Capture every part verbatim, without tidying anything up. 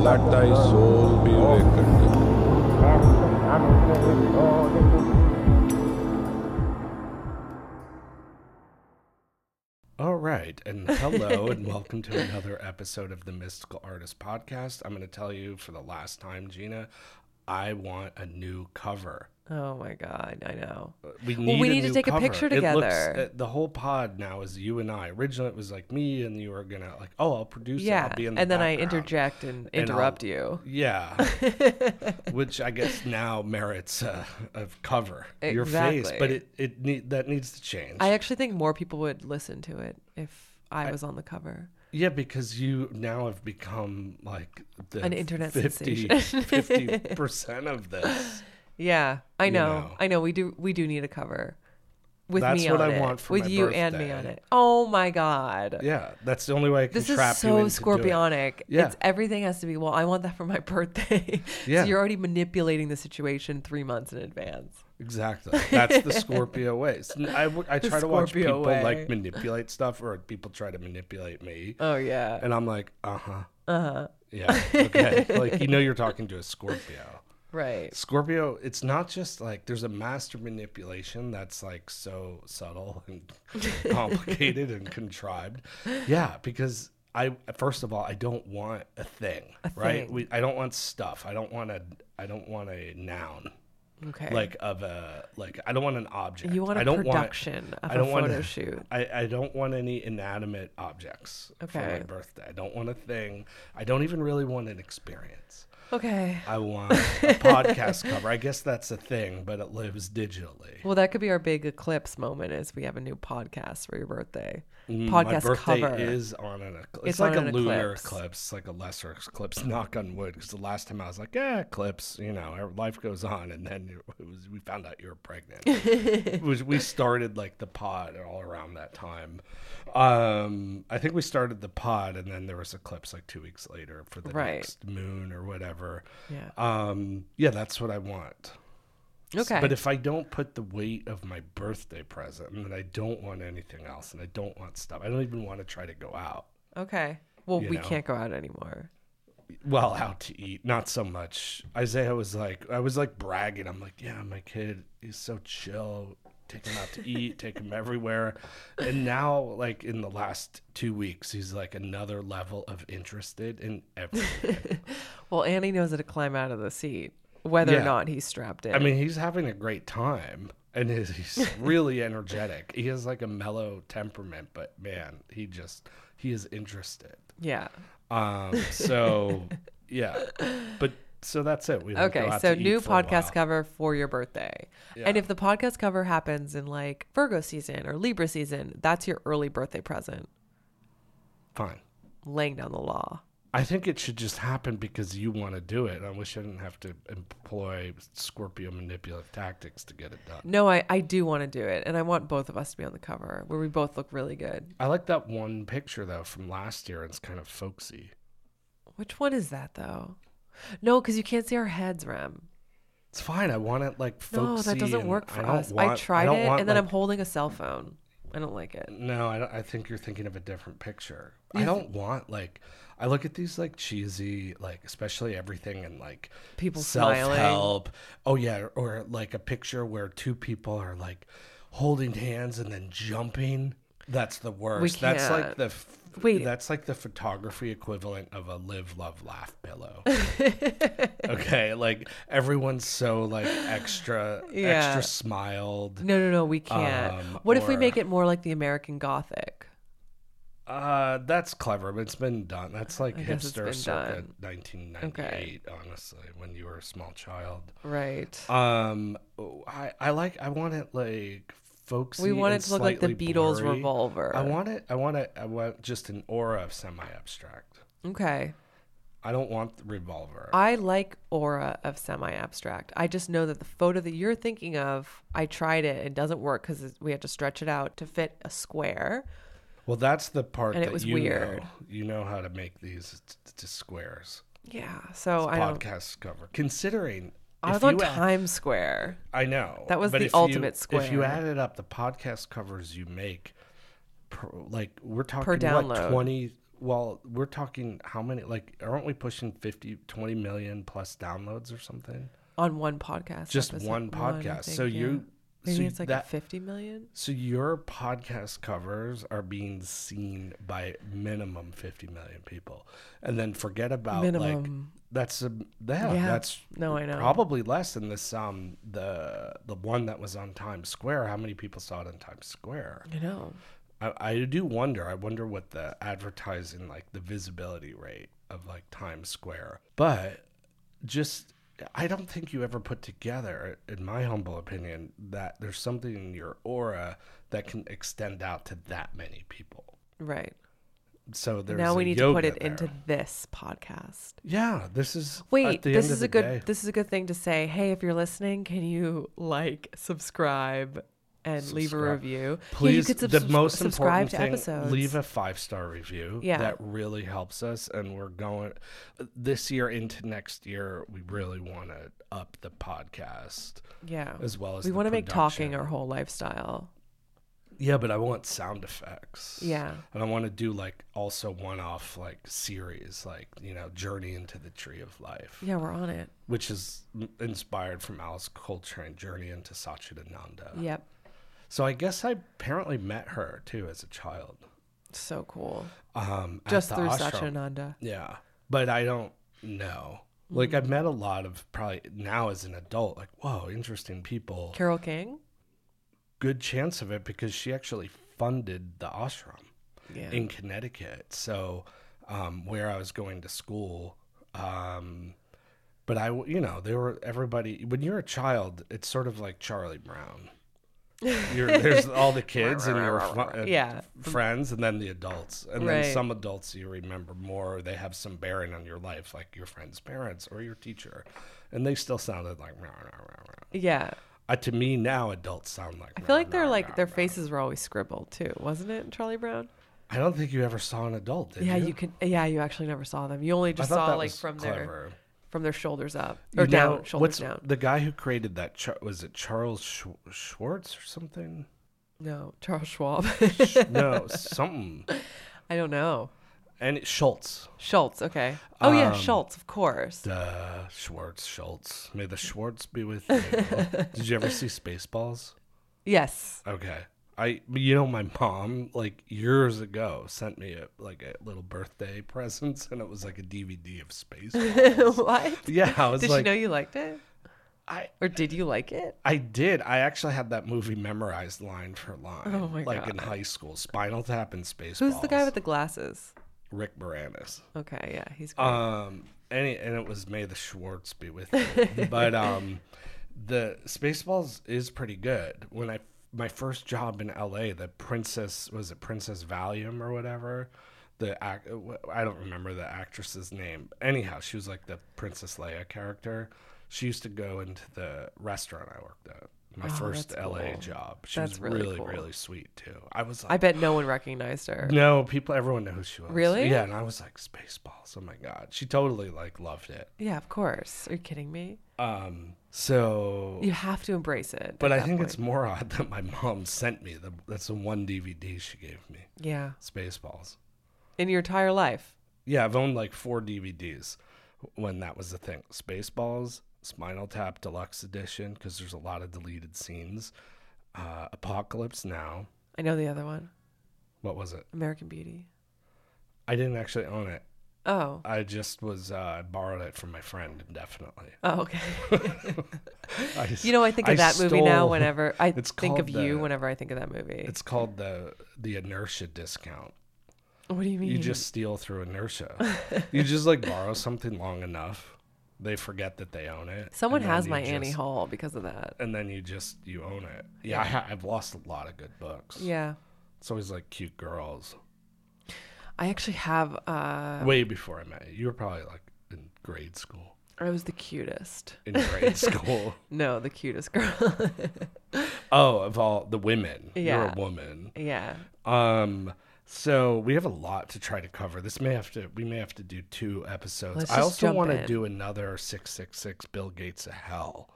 Let thy soul be awakened. All right, and hello and welcome to another episode of the Mystical Arts Podcast. I'm going to tell you for the last time, Jeana, I want a new cover. Oh my God, I know. We need, well, we need to take cover. a picture together. It looks, uh, the whole pod now is you and I. Originally, it was like me and you were going to like, oh, I'll produce yeah. it. I'll be in the and then background. I interject and interrupt and you. Yeah. Which I guess now merits a, a cover. Exactly. Your face. But it, it need, that needs to change. I actually think more people would listen to it if I, I was on the cover. Yeah, because you now have become like the an internet fifty, sensation. fifty percent of this. Yeah, I know, you know. I know. We do. We do need a cover with that's me on it. That's what I want for my birthday. With you and me on it. Oh my God. Yeah, that's the only way I can this trap you into This is so Scorpionic. It. Yeah. It's, everything has to be. Well, I want that for my birthday. Yeah. So you're already manipulating the situation three months in advance. Exactly. That's the Scorpio way. So I, I try the to Scorpio watch people way. like manipulate stuff, or people try to manipulate me. Oh yeah. And I'm like, uh huh. Uh huh. Yeah. Okay. Like, you know, you're talking to a Scorpio. Right. Scorpio, it's not just like there's a master manipulation that's like so subtle and complicated and contrived. Yeah, because I first of all, I don't want a thing, a right? Thing. We I don't want stuff. I don't want a I don't want a noun. Okay. Like of a like I don't want an object. You want a I don't production want, of I don't a want photo a, shoot. I, I don't want any inanimate objects okay. for my birthday. I don't want a thing. I don't even really want an experience. Okay. I want a podcast cover. I guess that's a thing, but it lives digitally. Well, that could be our big eclipse moment is we have a new podcast for your birthday. Mm, podcast my birthday cover. Is on an eclipse. It's, it's like a lunar eclipse. eclipse. It's like a lesser eclipse, knock on wood, because the last time I was like, yeah, eclipse, you know, our life goes on. And then it was, we found out you were pregnant. It was, we started like the pod all around that time. Um, I think we started the pod and then there was eclipse like two weeks later for the right. next moon or whatever. Yeah. Um, yeah, that's what I want. Okay. But if I don't put the weight of my birthday present, then I don't want anything else, and I don't want stuff. I don't even want to try to go out. Okay. Well, you we know? can't go out anymore. Well, out to eat, not so much. Isaiah was like, I was like bragging. I'm like, yeah, my kid is so chill. Take him out to eat, take him everywhere. And now, like, in the last two weeks, he's, like, another level of interested in everything. Well, Annie knows how to climb out of the seat, whether yeah. or not he's strapped in. I mean, he's having a great time, and he's really energetic. He has, like, a mellow temperament, but, man, he just, he is interested. Yeah. Um. So, yeah. But... So that's it. We okay, so new podcast cover for your birthday. Yeah. And if the podcast cover happens in like Virgo season or Libra season, that's your early birthday present. Fine. Laying down the law. I think it should just happen because you want to do it. I wish I didn't have to employ Scorpio manipulative tactics to get it done. No, I, I do want to do it. And I want both of us to be on the cover where we both look really good. I like that one picture, though, from last year. It's kind of folksy. Which one is that, though? No, because you can't see our heads, Rem. It's fine. I want it like folksy. No, that doesn't work for I us. Want, I tried I it, want, and then like, I'm holding a cell phone. I don't like it. No, I, I think you're thinking of a different picture. You I don't th- want like. I look at these like cheesy, like especially everything and like people self-help. Smiling. Oh yeah, or like a picture where two people are like holding hands and then jumping. That's the worst. We can't. That's like the. F- Wait. That's like the photography equivalent of a live, love, laugh pillow. Okay. Like everyone's so like extra, yeah. extra smiled. No, no, no. We can't. Um, what or, if we make it more like the American Gothic? Uh, that's clever, but it's been done. That's like I hipster circa nineteen ninety-eight, okay. honestly, when you were a small child. Right. Um, I, I like, I want it like... folksy we want it to look like the Beatles blurry. Revolver. I want it. I want it. I want just an aura of semi-abstract. Okay. I don't want the Revolver. I like aura of semi-abstract. I just know that the photo that you're thinking of, I tried it and it doesn't work because we had to stretch it out to fit a square. Well, that's the part and that it was you weird. Know. You know how to make these t- to squares. Yeah. So it's I podcast don't... cover considering. I was on Times Square. I know. That was the ultimate you, square. If you added up the podcast covers you make, per, like we're talking per download. Like twenty. Well, we're talking how many? Like, aren't we pushing fifty, twenty million plus downloads or something on one podcast? Just one podcast. One, think, so yeah. you. Maybe so it's like that, fifty million. So your podcast covers are being seen by minimum fifty million people. And then forget about minimum. like that's a, that, yeah. that's no, I know. Probably less than this um the the one that was on Times Square. How many people saw it on Times Square? You know. I, I do wonder. I wonder what the advertising, like the visibility rate of like Times Square. But just I don't think you ever put together, in my humble opinion, that there's something in your aura that can extend out to that many people. Right. So there's now we need to put it there. Into this podcast. Yeah, this is wait. This is a good. Day. This is a good thing to say. Hey, if you're listening, can you like, subscribe, and subscribe. leave a review? Please. Yeah, you could sub- the most subscribe important to thing. Episodes. Leave a five star review. Yeah, that really helps us. And we're going this year into next year. We really want to up the podcast. Yeah, as well as we want to make talking our whole lifestyle. Yeah, but I want sound effects. Yeah. And I want to do like also one-off like series, like, you know, Journey into the Tree of Life. Yeah, we're on it. Which is inspired from Alice Coltrane, Journey into Satchidananda. Yep. So I guess I apparently met her too as a child. So cool. Um, Just through ashram. Satchidananda. Yeah. But I don't know. Mm-hmm. Like I've met a lot of probably now as an adult, like, whoa, interesting people. Carole King? Good chance of it because she actually funded the ashram yeah. in Connecticut. So um, where I was going to school, um, but I, you know, they were everybody. When you're a child, it's sort of like Charlie Brown. You're, there's all the kids and your fun, uh, yeah. friends, and then the adults, and right. then some adults you remember more. They have some bearing on your life, like your friend's parents or your teacher, and they still sounded like rah, rah, rah, rah. Yeah. Uh, to me now, adults sound like. I feel nah, like they're nah, like nah, their nah. faces were always scribbled too, wasn't it, Charlie Brown? I don't think you ever saw an adult. Did yeah, you? you can. Yeah, you actually never saw them. You only just saw like from clever. their from their shoulders up or you down, know, shoulders what's, down. The guy who created that was it Charles Sh- Schwartz or something? No, Charles Schwab. no, something. I don't know. And it, Schultz. Schultz, okay. Oh, um, yeah, Schultz, of course. Duh, Schwartz, Schultz. May the Schwartz be with you. Did you ever see Spaceballs? Yes. Okay. I, you know, my mom, like, years ago sent me, a, like, a little birthday presents, and it was, like, a D V D of Spaceballs. What? Yeah, I was did like... Did she know you liked it? I, or did you like it? I did. I actually had that movie memorized line for line. Oh, my like God. Like, in high school. Spinal Tap and Spaceballs. Who's the guy with the glasses? Rick Moranis. Okay, yeah, he's great. Um, and he, and it was May the Schwartz be with you. But um, the Spaceballs is pretty good. When I my first job in L A, the Princess was it Princess Valium or whatever. The act, I don't remember the actress's name. Anyhow, she was like the Princess Leia character. She used to go into the restaurant I worked at. My oh, first L A cool. job. She that's was really, really, cool. really sweet too. I was like, I bet no one recognized her. No, people, everyone knew who she was. Really? Yeah, and I was like, Spaceballs. Oh my God, she totally like loved it. Yeah, of course. Are you kidding me? Um, so you have to embrace it. But I think point. it's more odd that my mom sent me the that's the one D V D she gave me. Yeah, Spaceballs. In your entire life? Yeah, I've owned like four D V Ds when that was the thing. Spaceballs. Spinal Tap Deluxe Edition because there's a lot of deleted scenes. Uh, Apocalypse Now. I know the other one. What was it? American Beauty. I didn't actually own it. Oh. I just was uh, borrowed it from my friend indefinitely. Oh, okay. I, you know, I think of I that stole, movie now whenever I think of the, you whenever I think of that movie. It's called the the inertia discount. What do you mean? You just steal through inertia. You just like borrow something long enough. They forget that they own it. Someone has my just, Annie Hall because of that. And then you just, you own it. Yeah, yeah. I, I've lost a lot of good books. Yeah. It's always like cute girls. I actually have... Uh, Way before I met you. You were probably like in grade school. I was the cutest. In grade school? No, the cutest girl. Oh, of all the women. Yeah. You're a woman. Yeah. Um... So we have a lot to try to cover. This may have to, we may have to do two episodes. Let's I also want to do another six six six Bill Gates of Hell.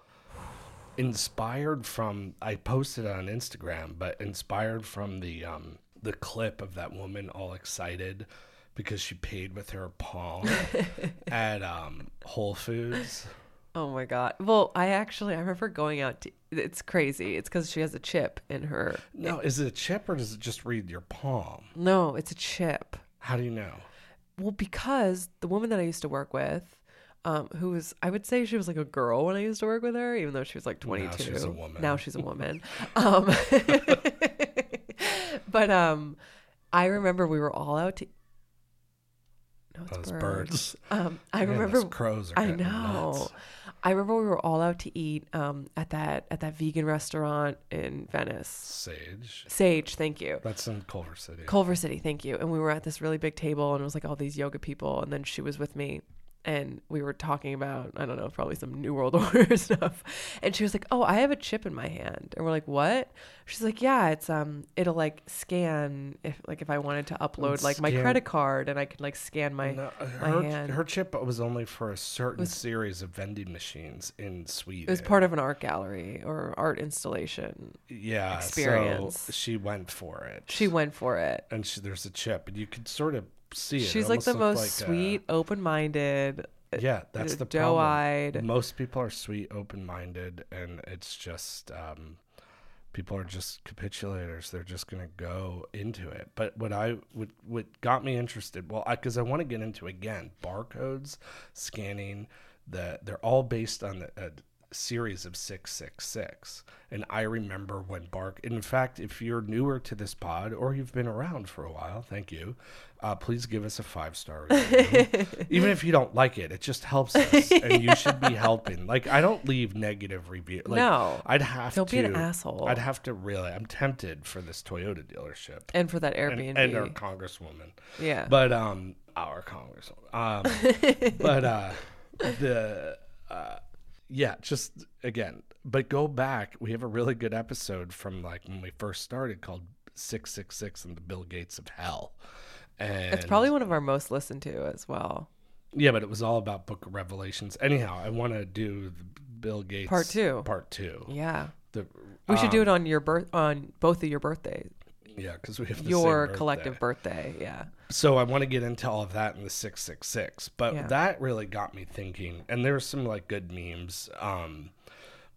Inspired from, I posted on Instagram, but inspired from the um, the clip of that woman all excited because she paid with her palm at um, Whole Foods. Oh, my God. Well, I actually, I remember going out to, it's crazy. It's because she has a chip in her. No, is it a chip or does it just read your palm? No, it's a chip. How do you know? Well, because the woman that I used to work with, um, who was, I would say she was like a girl when I used to work with her, even though she was like twenty-two. Now she's a woman. Now she's a woman. um, but um, I remember we were all out to No, it's Those birds. birds. Um, I yeah, remember those crows are I know. Nuts. I remember we were all out to eat um, at that at that vegan restaurant in Venice. Sage. Sage, thank you. That's in Culver City. Culver City, thank you. And we were at this really big table, and it was like all these yoga people, and then she was with me, and we were talking about, I don't know, probably some New World Order stuff. And she was like, "Oh, I have a chip in my hand." And we're like, "What?" She's like, "Yeah, it's um it'll like scan if like if I wanted to upload it's like scan. my credit card and I could like scan my, no, her, my hand." Her chip was only for a certain was, series of vending machines in Sweden. It was part of an art gallery or art installation. Yeah, experience. So she went for it. She went for it. And she, there's a chip and you could sort of see it. She's it like the most like sweet, a, open-minded. Yeah, that's the doe-eyed. Problem. Most people are sweet, open-minded, and it's just um, people are just capitulators. They're just going to go into it. But what I what, what got me interested, well, because I, I want to get into again barcodes, scanning. The they're all based on the, a series of six six six. And I remember when bark. In fact, if you're newer to this pod or you've been around for a while, thank you. Uh, please give us a five-star review. Even if you don't like it, it just helps us, and yeah. you should be helping. Like, I don't leave negative reviews. Like, no. I'd have don't to. Don't be an asshole. I'd have to really. I'm tempted for this Toyota dealership. And for that Airbnb. And, and our congresswoman. Yeah. But, um, our congresswoman. Um, but, uh, the, uh, yeah, just, again, but go back. We have a really good episode from, like, when we first started called six six six and the Bill Gates of Hell. And it's probably one of our most listened to as well. Yeah, but it was all about Book of Revelations. Anyhow, I want to do the Bill Gates part two. Part two. Yeah. The, we um, should do it on your birth on both of your birthdays. Yeah, because we have the your same birthday. Collective birthday. Yeah. So I want to get into all of that in the six six six, but yeah. that really got me thinking. And there were some like good memes, um,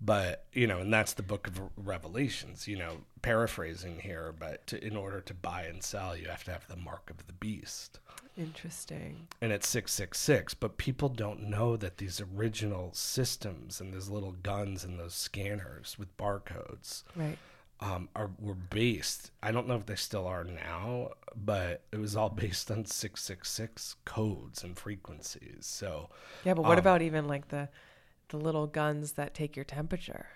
but you know, and that's the Book of Revelations. You know. Paraphrasing here, but to, in order to buy and sell, you have to have the mark of the beast. Interesting. And it's six six six, but people don't know that these original systems and those little guns and those scanners with barcodes, right, um, are were based. I don't know if they still are now, but it was all based on six six six codes and frequencies. So yeah, but what um, about even like the the little guns that take your temperature?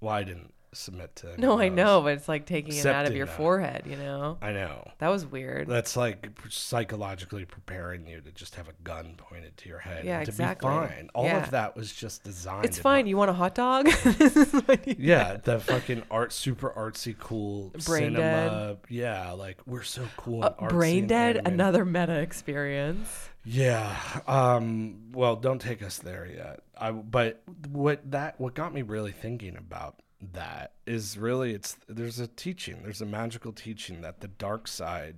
Well, I didn't. Submit to no I know but it's like taking it out of your that. forehead, you know. I know, that was weird. That's like psychologically preparing you to just have a gun pointed to your head. Yeah, and to exactly be fine. All yeah. of that was just designed. It's fine. Not... you want a hot dog. This is what you yeah get. The fucking art super artsy cool brain cinema dead. Yeah, like we're so cool. uh, brain dead and another meta experience. Yeah. Um well, don't take us there yet. I but what that what got me really thinking about that is really it's there's a teaching there's a magical teaching that the dark side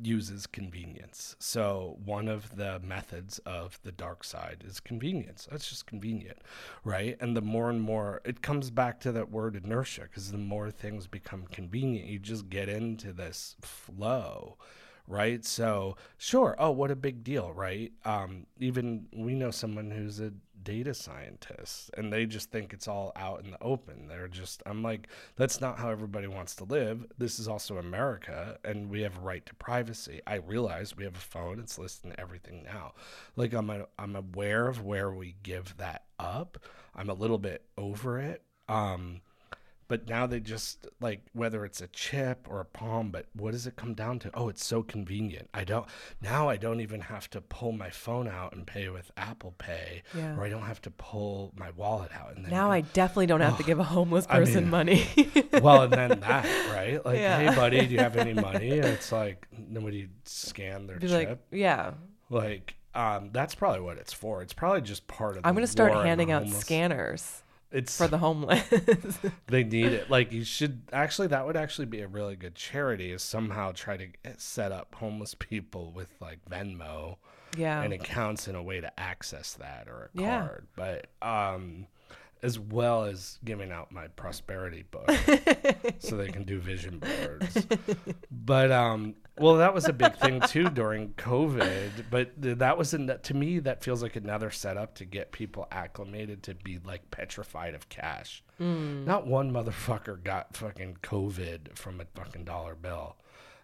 uses convenience. So one of the methods of the dark side is convenience. That's just convenient, right? And the more and more it comes back to that word inertia, because the more things become convenient, you just get into this flow, right? So sure, oh what a big deal, right? Um even we know someone who's a data scientists and they just think it's all out in the open. They're just I'm like, that's not how everybody wants to live. This is also America and we have a right to privacy. I realize we have a phone, it's listening to everything now. Like I'm a, I'm aware of where we give that up. I'm a little bit over it. Um but now they just like whether it's a chip or a palm, but what does it come down to? Oh, it's so convenient. I don't now I don't even have to pull my phone out and pay with Apple Pay, yeah. or I don't have to pull my wallet out. And then now I definitely don't have oh, to give a homeless person I mean, money. Well, and then that, right? Like, yeah. Hey buddy, do you have any money? And it's like nobody scan their Be chip. Like, yeah. Like um, that's probably what it's for. It's probably just part of. I'm the I'm gonna start handing out homeless. Scanners. It's for the homeless. They need it. Like, you should actually, that would actually be a really good charity, is somehow try to set up homeless people with like Venmo yeah. and accounts in a way to access that, or a yeah. card. But um, as well as giving out my prosperity book so they can do vision boards. But um, well, that was a big thing too during COVID, but that was, in, to me, that feels like another setup to get people acclimated to be like petrified of cash. Mm. Not one motherfucker got fucking COVID from a fucking dollar bill.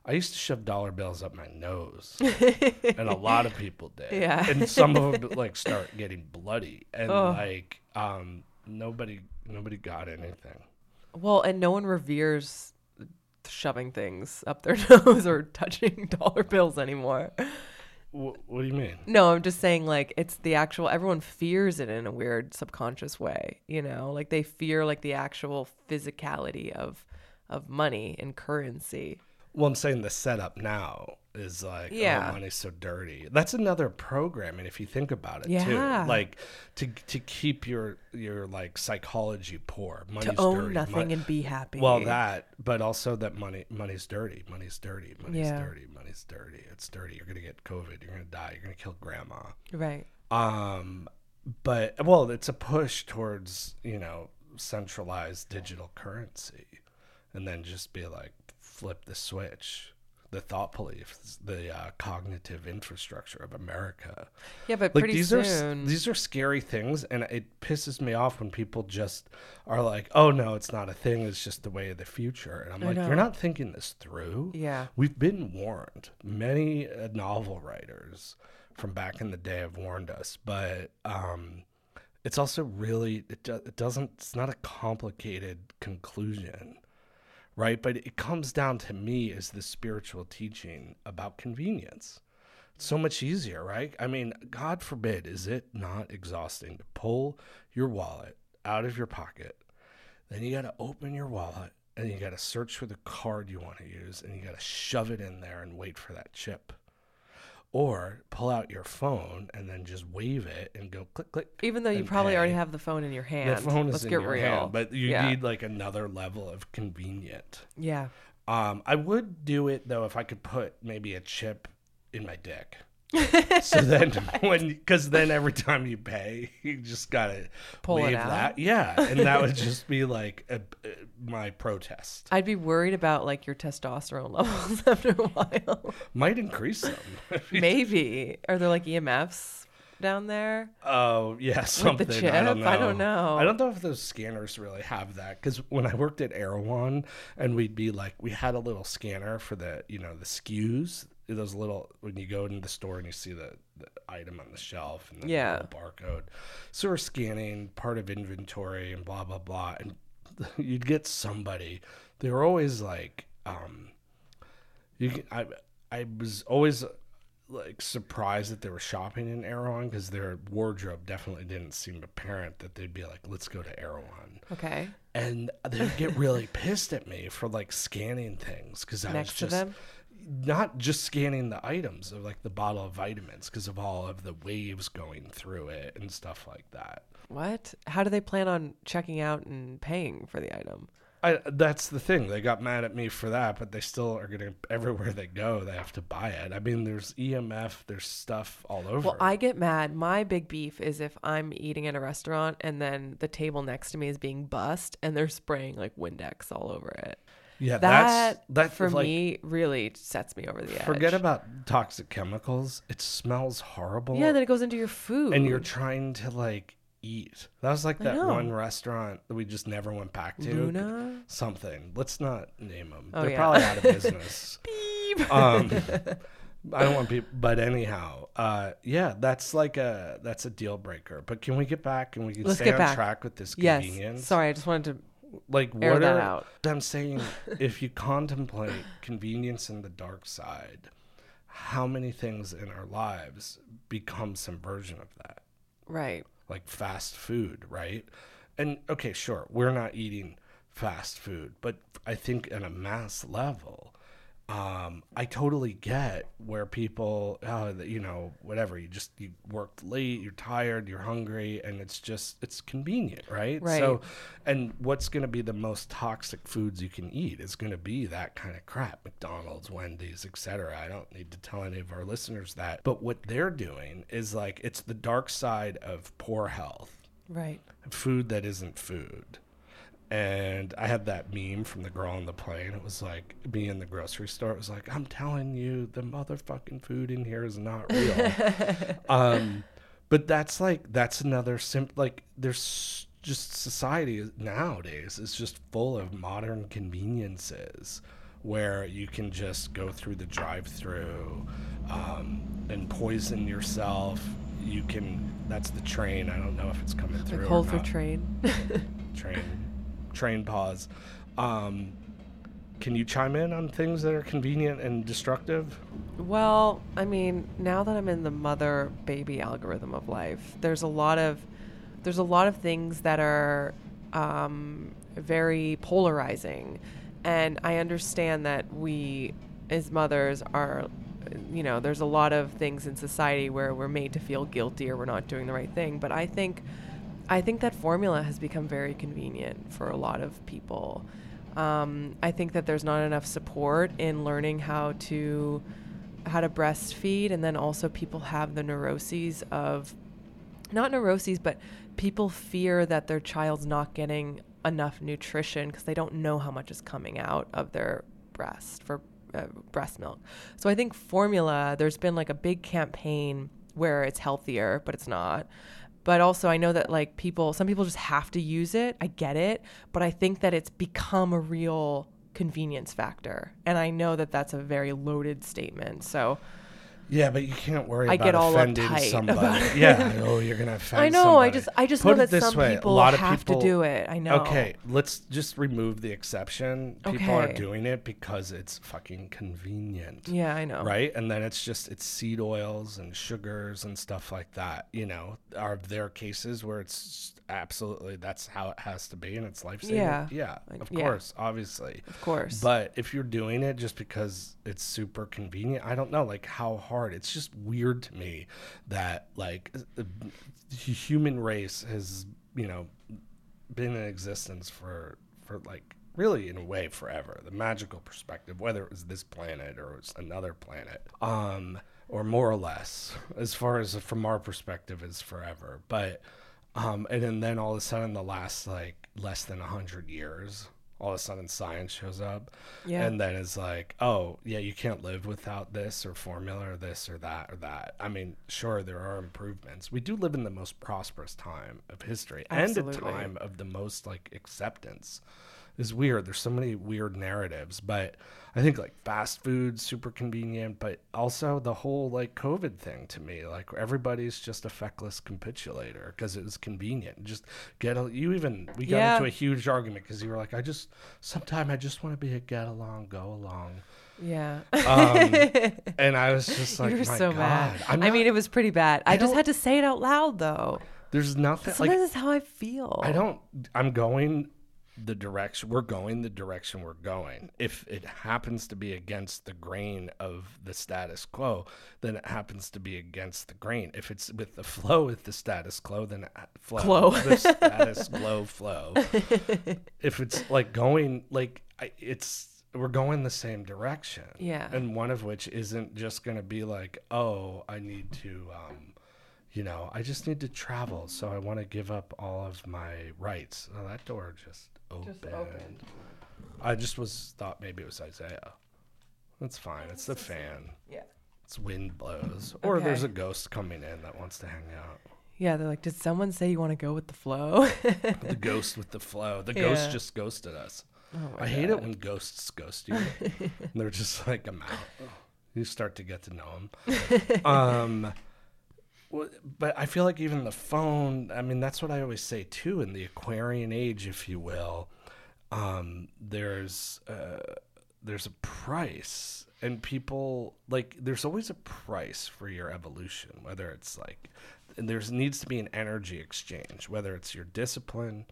I used to shove dollar bills up my nose, and a lot of people did. Yeah. And some of them like start getting bloody, and oh. like um, nobody, nobody got anything. Well, and no one reveres shoving things up their nose or touching dollar bills anymore. What, what do you mean? No, I'm just saying, like, it's the actual, everyone fears it in a weird subconscious way, you know, like they fear like the actual physicality of of money and currency. Well, I'm saying the setup now is like, yeah. oh, money's so dirty. That's another program, and if you think about it, yeah. too, like to to keep your your like psychology poor. Money's to own dirty. nothing Mon- and be happy. Well, that, but also that money money's dirty. Money's dirty. Money's yeah. dirty. Money's dirty. It's dirty. You're gonna get COVID. You're gonna die. You're gonna kill grandma. Right. Um. But well, it's a push towards, you know, centralized digital currency, and then just be like, flip the switch, the thought police, the uh, cognitive infrastructure of America. Yeah, but like, pretty these soon. Are, these are scary things, and it pisses me off when people just are like, oh, no, it's not a thing. It's just the way of the future. And I'm I like, know. You're not thinking this through. Yeah. We've been warned. Many uh, novel writers from back in the day have warned us, but um, it's also really, it, do, it doesn't, it's not a complicated conclusion. Right, but it comes down to me as the spiritual teaching about convenience. It's so much easier, right? I mean, God forbid, is it not exhausting to pull your wallet out of your pocket? Then you got to open your wallet, and you got to search for the card you want to use, and you got to shove it in there and wait for that chip. Or pull out your phone and then just wave it and go click, click. Even though you probably pay. already have the phone in your hand. The phone Let's is in your real. hand, but you yeah. need like another level of convenient. Yeah. Um, I would do it though if I could put maybe a chip in my dick. So then, when because then every time you pay, you just gotta pull wave it out. That. Yeah, and that would just be like a, a, my protest. I'd be worried about like your testosterone levels after a while. Might increase them. Maybe. Are there like E M Fs down there? Oh yeah, something. With the chip? I don't know. I don't know. I don't know if those scanners really have that. Because when I worked at Erewhon, and we'd be like, we had a little scanner for the you know the S K Us. Those little, when you go into the store and you see the, the item on the shelf and the yeah. little barcode. So we're scanning part of inventory and blah, blah, blah. And you'd get somebody. They were always like, um, you. I, I was always like surprised that they were shopping in Erewhon because their wardrobe definitely didn't seem apparent, that they'd be like, let's go to Erewhon. Okay. And they'd get really pissed at me for like scanning things because I Next was just. To them? Not just scanning the items of like the bottle of vitamins because of all of the waves going through it and stuff like that. What? How do they plan on checking out and paying for the item? I, that's the thing. They got mad at me for that, but they still are going to, everywhere they go, they have to buy it. I mean, there's E M F, there's stuff all over. Well, I get mad. My big beef is if I'm eating at a restaurant and then the table next to me is being bussed and they're spraying like Windex all over it. Yeah, that that's, that for like, me really sets me over the forget edge. Forget about toxic chemicals. It smells horrible. Yeah, then it goes into your food. And you're trying to like eat. That was like that one restaurant that we just never went back to. Luna? Something. Let's not name them. Oh, They're yeah. probably out of business. Beep. Um, I don't want people, but anyhow, uh, yeah, that's like a, that's a deal breaker. But can we get back and we can Let's stay on back. track with this yes. convenience? Sorry, I just wanted to. Like, Air what that are, out. I'm saying, if you contemplate convenience and the dark side, how many things in our lives become some version of that? Right. Like fast food, right? And okay, sure, we're not eating fast food, but I think on a mass level, Um, I totally get where people, uh, you know, whatever, you just, you worked late, you're tired, you're hungry, and it's just, it's convenient, right? Right. So, and what's going to be the most toxic foods you can eat is going to be that kind of crap, McDonald's, Wendy's, et cetera. I don't need to tell any of our listeners that. But what they're doing is like, it's the dark side of poor health. Right. Food that isn't food. And I had that meme from the girl on the plane. It was like me in the grocery store. It was like, I'm telling you, the motherfucking food in here is not real. um, but that's like, that's another simp. Like, there's just society nowadays is just full of modern conveniences where you can just go through the drive-through um, and poison yourself. You can, that's the train. I don't know if it's coming through. The Coulter train. Train. Train pause. Um, can you chime in on things that are convenient and destructive? Well, I mean, now that I'm in the mother baby algorithm of life, there's a lot of there's a lot of things that are um, very polarizing, and I understand that we as mothers are, you know, there's a lot of things in society where we're made to feel guilty or we're not doing the right thing, but I think. I think that formula has become very convenient for a lot of people. Um, I think that there's not enough support in learning how to how to breastfeed, and then also people have the neuroses of, not neuroses, but people fear that their child's not getting enough nutrition because they don't know how much is coming out of their breast for uh, breast milk. So I think formula, there's been like a big campaign where it's healthier, but it's not. But also I know that like people, some people just have to use it. I get it. But I think that it's become a real convenience factor. And I know that that's a very loaded statement. So. Yeah, but you can't worry I about get all offending somebody. Yeah. Oh, you're going to offend I know. Somebody. I just, I just Put know that some way, people a lot of have people, to do it. I know. Okay. Let's just remove the exception. People okay. are doing it because it's fucking convenient. Yeah, I know. Right? And then it's just, it's seed oils and sugars and stuff like that. You know, are there cases where it's absolutely, that's how it has to be and it's life-saving? Yeah. Yeah. Of yeah. course. Obviously. Of course. But if you're doing it just because it's super convenient, I don't know, like how hard. It's just weird to me that like the human race has, you know, been in existence for, for like really in a way forever. The magical perspective, whether it was this planet or it was another planet, um, or more or less, as far as from our perspective is forever. But, um, and, and then all of a sudden the last like less than a hundred years, all of a sudden science shows up yeah. and then it's like, oh yeah, you can't live without this or formula or this or that or that. I mean, sure, there are improvements. We do live in the most prosperous time of history Absolutely. And a time of the most like acceptance. It's weird. There's so many weird narratives, but I think like fast food, super convenient, but also the whole like COVID thing to me, like everybody's just a feckless capitulator because it was convenient. Just get, a, you even, we got yeah. into a huge argument because you were like, I just, sometime I just want to be a get along, go along. Yeah. um, and I was just like, you were my so God. Bad. I'm not, I mean, it was pretty bad. I, I just had to say it out loud though. There's nothing. Sometimes like, this is how I feel. I don't, I'm going the direction we're going the direction we're going. If it happens to be against the grain of the status quo, then it happens to be against the grain. If it's with the flow with the status quo, then flow Clo. the status quo flow. If it's like going like it's we're going the same direction, yeah, and one of which isn't just going to be like, oh, I need to um you know, I just need to travel, so I want to give up all of my rights. Oh, that door just opened. just opened. I just was thought maybe it was Isaiah. That's fine. It's the fan. Yeah. It's wind blows. Or okay. There's a ghost coming in that wants to hang out. Yeah, they're like, did someone say you want to go with the flow? The ghost with the flow. The yeah. ghost just ghosted us. Oh I God. hate it when ghosts ghost you. And they're just like, I'm out. You start to get to know them. Um... But I feel like even the phone, I mean, that's what I always say, too, in the Aquarian age, if you will, um, there's uh, there's a price. And people, like, there's always a price for your evolution, whether it's like, and there needs to be an energy exchange, whether it's your discipline,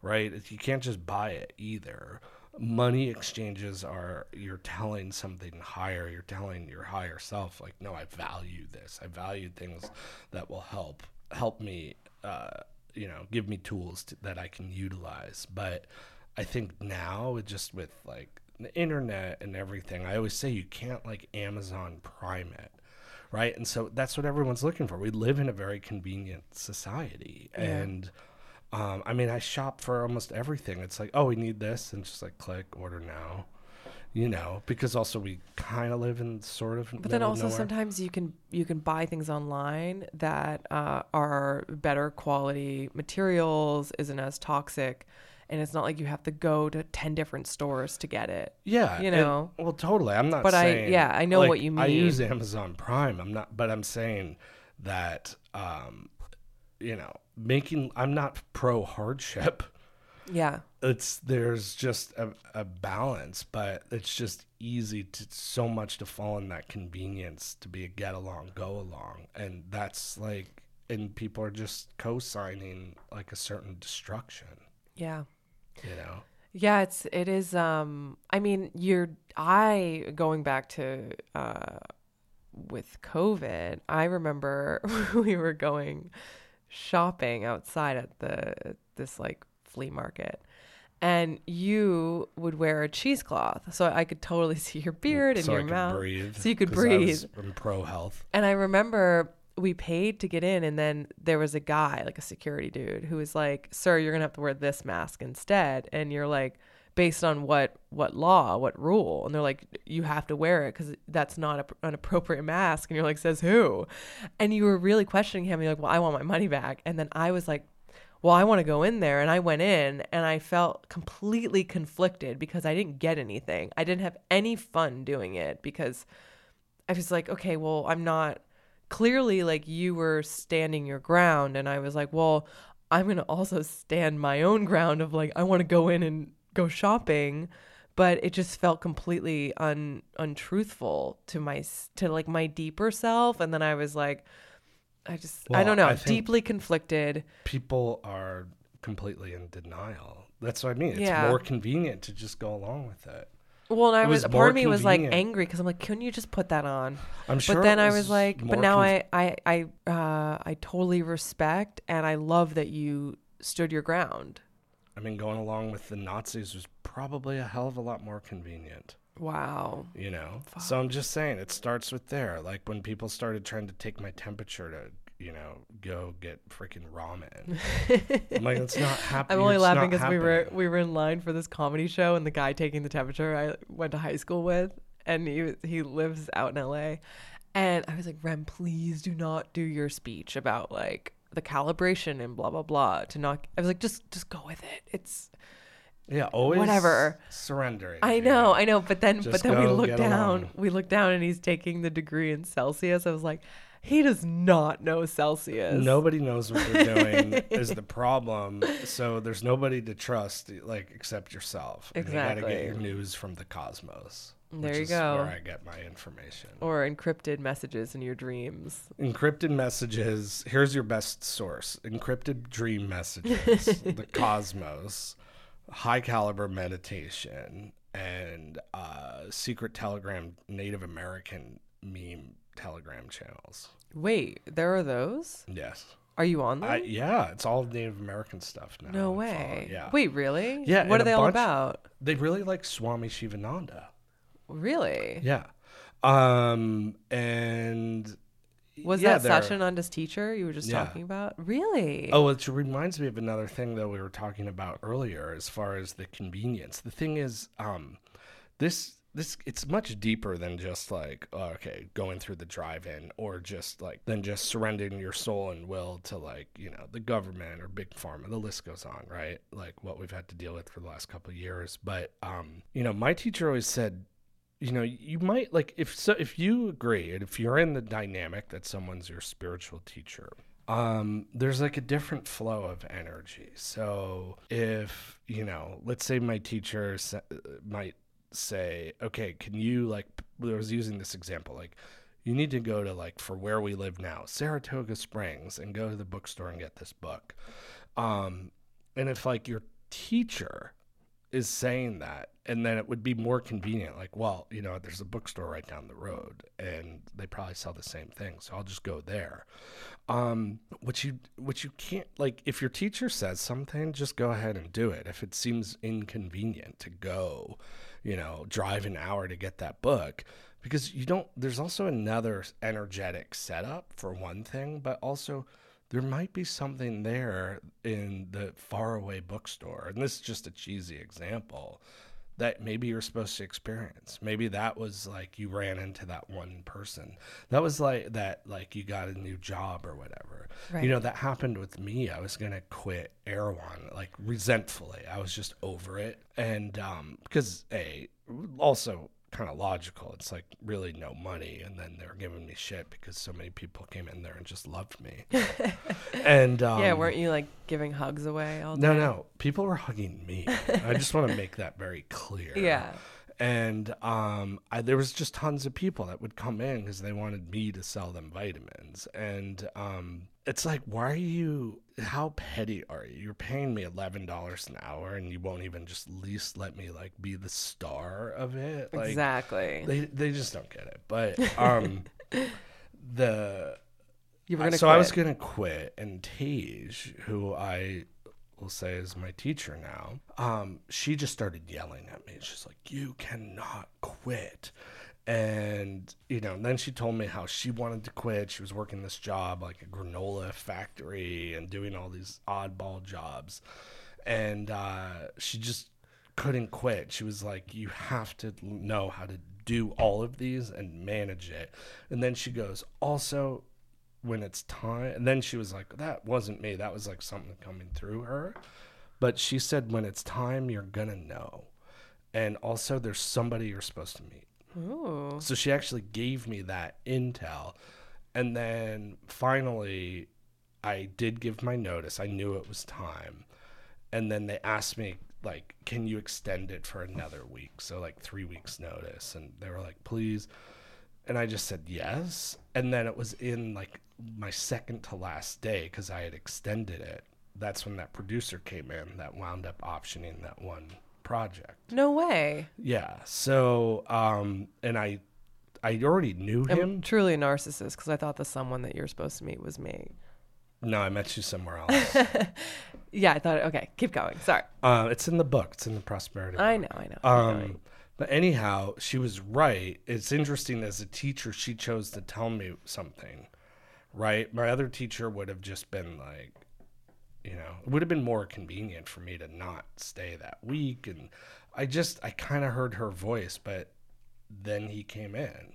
right? You can't just buy it either. money exchanges are, you're telling something higher, you're telling your higher self, like, no, I value this. I value things that will help, help me, uh, you know, give me tools to, that I can utilize. But I think now, just with like the internet and everything, I always say you can't like Amazon Prime it. Right. And so that's what everyone's looking for. We live in a very convenient society. Yeah. And um, I mean, I shop for almost everything. It's like, oh, we need this. And just like click order now, you know, because also we kind of live in sort of. But then also nowhere. Sometimes you can you can buy things online that uh, are better quality materials, isn't as toxic. And it's not like you have to go to ten different stores to get it. Yeah. You know? And, well, totally. I'm not but saying... But I, yeah, I know like, what you mean. I use Amazon Prime. I'm not... But I'm saying that, um, you know, making... I'm not pro-hardship. Yeah. It's... There's just a, a balance, but it's just easy to so much to fall in that convenience to be a get-along, go-along. And that's like... And people are just co-signing like a certain destruction. Yeah. You know? Yeah, it's, it is, um, I mean, you're, I, going back to, uh, with COVID, I remember we were going shopping outside at the, this like flea market, and you would wear a cheesecloth. So I could totally see your beard and so your I mouth. Breathe, so you could breathe. I'm pro health. And I remember we paid to get in, and then there was a guy, like a security dude, who was like, sir, you're gonna have to wear this mask instead. And you're like, based on what what law, what rule? And they're like, you have to wear it because that's not a, an appropriate mask. And you're like, says who? And you were really questioning him. And you're like, well, I want my money back. And then I was like, well, I want to go in there. And I went in, and I felt completely conflicted because I didn't get anything. I didn't have any fun doing it because I was like, okay, well, I'm not clearly, like, you were standing your ground, and I was like, well, I'm going to also stand my own ground of, like, I want to go in and go shopping, but it just felt completely un- untruthful to my, to, like, my deeper self, and then I was like, I just, well, I don't know, I deeply conflicted. People are completely in denial. That's what I mean. It's yeah. more convenient to just go along with it. Well, and I was, was part of me convenient. was like angry because I'm like, couldn't you just put that on? I'm sure. But then was I was like, but now conv- I, I, I, uh, I totally respect and I love that you stood your ground. I mean, going along with the Nazis was probably a hell of a lot more convenient. Wow. You know? Fuck. So I'm just saying it starts with there. Like when people started trying to take my temperature to, you know, go get freaking ramen. I'm like, it's not happening. I'm only it's laughing because we were we were in line for this comedy show, and the guy taking the temperature I went to high school with, and he he lives out in L A, and I was like, Rem, please do not do your speech about like the calibration and blah blah blah. To not, I was like, just just go with it. It's yeah, always whatever. Surrendering. I know, know, I know. But then just but then we look down, along. we look down, and he's taking the degree in Celsius. I was like, he does not know Celsius. Nobody knows what they're doing is the problem. So there's nobody to trust, like, except yourself. And exactly. You got to get your news from the cosmos. There you go. Where I get my information. Or encrypted messages in your dreams. Encrypted messages. Here's your best source. Encrypted dream messages. The cosmos. High caliber meditation. And uh, secret telegram Native American meme Telegram channels. Wait, there are those? Yes. Are you on them? I, yeah, it's all Native American stuff now. No way. Yeah. Wait, really? Yeah. What are they all about? They really like Swami Shivananda. Really? Yeah. Um, and was yeah, that Satchidananda's teacher you were just yeah. talking about? Really? Oh, which reminds me of another thing that we were talking about earlier, as far as the convenience. The thing is, um, this. This it's much deeper than just like, oh, okay, going through the drive-in or just like than just surrendering your soul and will to like, you know, the government or big pharma. The list goes on, right? Like what we've had to deal with for the last couple of years. But, um, you know, my teacher always said, you know, you might like if so if you agree and if you're in the dynamic that someone's your spiritual teacher. Um, there's like a different flow of energy. So if, you know, let's say my teacher might say, okay, can you like, I was using this example, like you need to go to like for where we live now, Saratoga Springs, and go to the bookstore and get this book. Um, and if like your teacher is saying that, and then it would be more convenient. Like, well, you know, there's a bookstore right down the road, and they probably sell the same thing, so I'll just go there. Um, what you what you can't, like, if your teacher says something, just go ahead and do it. If it seems inconvenient to go, you know, drive an hour to get that book, because you don't, there's also another energetic setup for one thing, but also there might be something there in the faraway bookstore, and this is just a cheesy example, that maybe you're supposed to experience. Maybe that was like you ran into that one person. That was like that, like you got a new job or whatever. Right. You know, that happened with me. I was going to quit Erewhon, like resentfully. I was just over it. And um, because, A, also kind of logical. It's like really no money. And then they were giving me shit because so many people came in there and just loved me. And um, yeah, weren't you like giving hugs away all day? No, no. People were hugging me. I just want to make that very clear. Yeah. And um, I, there was just tons of people that would come in because they wanted me to sell them vitamins. And um, it's like, why are you, how petty are you? You're paying me eleven dollars an hour and you won't even just least let me like be the star of it. Like, exactly. They they just don't get it. But um, the, you were gonna so quit. I was going to quit, and Tej, who I will say is my teacher now, um, she just started yelling at me. She's like, you cannot quit. And, you know, and then she told me how she wanted to quit. She was working this job, like a granola factory, and doing all these oddball jobs. And uh, she just couldn't quit. She was like, you have to know how to do all of these and manage it. And then she goes, also, when it's time, and then she was like, that wasn't me, that was like something coming through her, but she said, when it's time, you're gonna know, and also there's somebody you're supposed to meet. Ooh. So she actually gave me that intel, and then finally I did give my notice. I knew it was time, and then they asked me, like, can you extend it for another week, so like three weeks notice, and they were like, please. And I just said yes. And then it was in like my second to last day, because I had extended it. That's when that producer came in that wound up optioning that one project. No way. Yeah. So, um, and I, I already knew I'm him. Truly a narcissist, because I thought the someone that you're supposed to meet was me. No, I met you somewhere else. Yeah, I thought. Okay, keep going. Sorry. Uh, it's in the book. It's in the prosperity. I book. know. I know. Um, But anyhow, she was right. It's interesting, as a teacher, she chose to tell me something, right? My other teacher would have just been like, you know, it would have been more convenient for me to not stay that week. And I just, I kind of heard her voice, but then he came in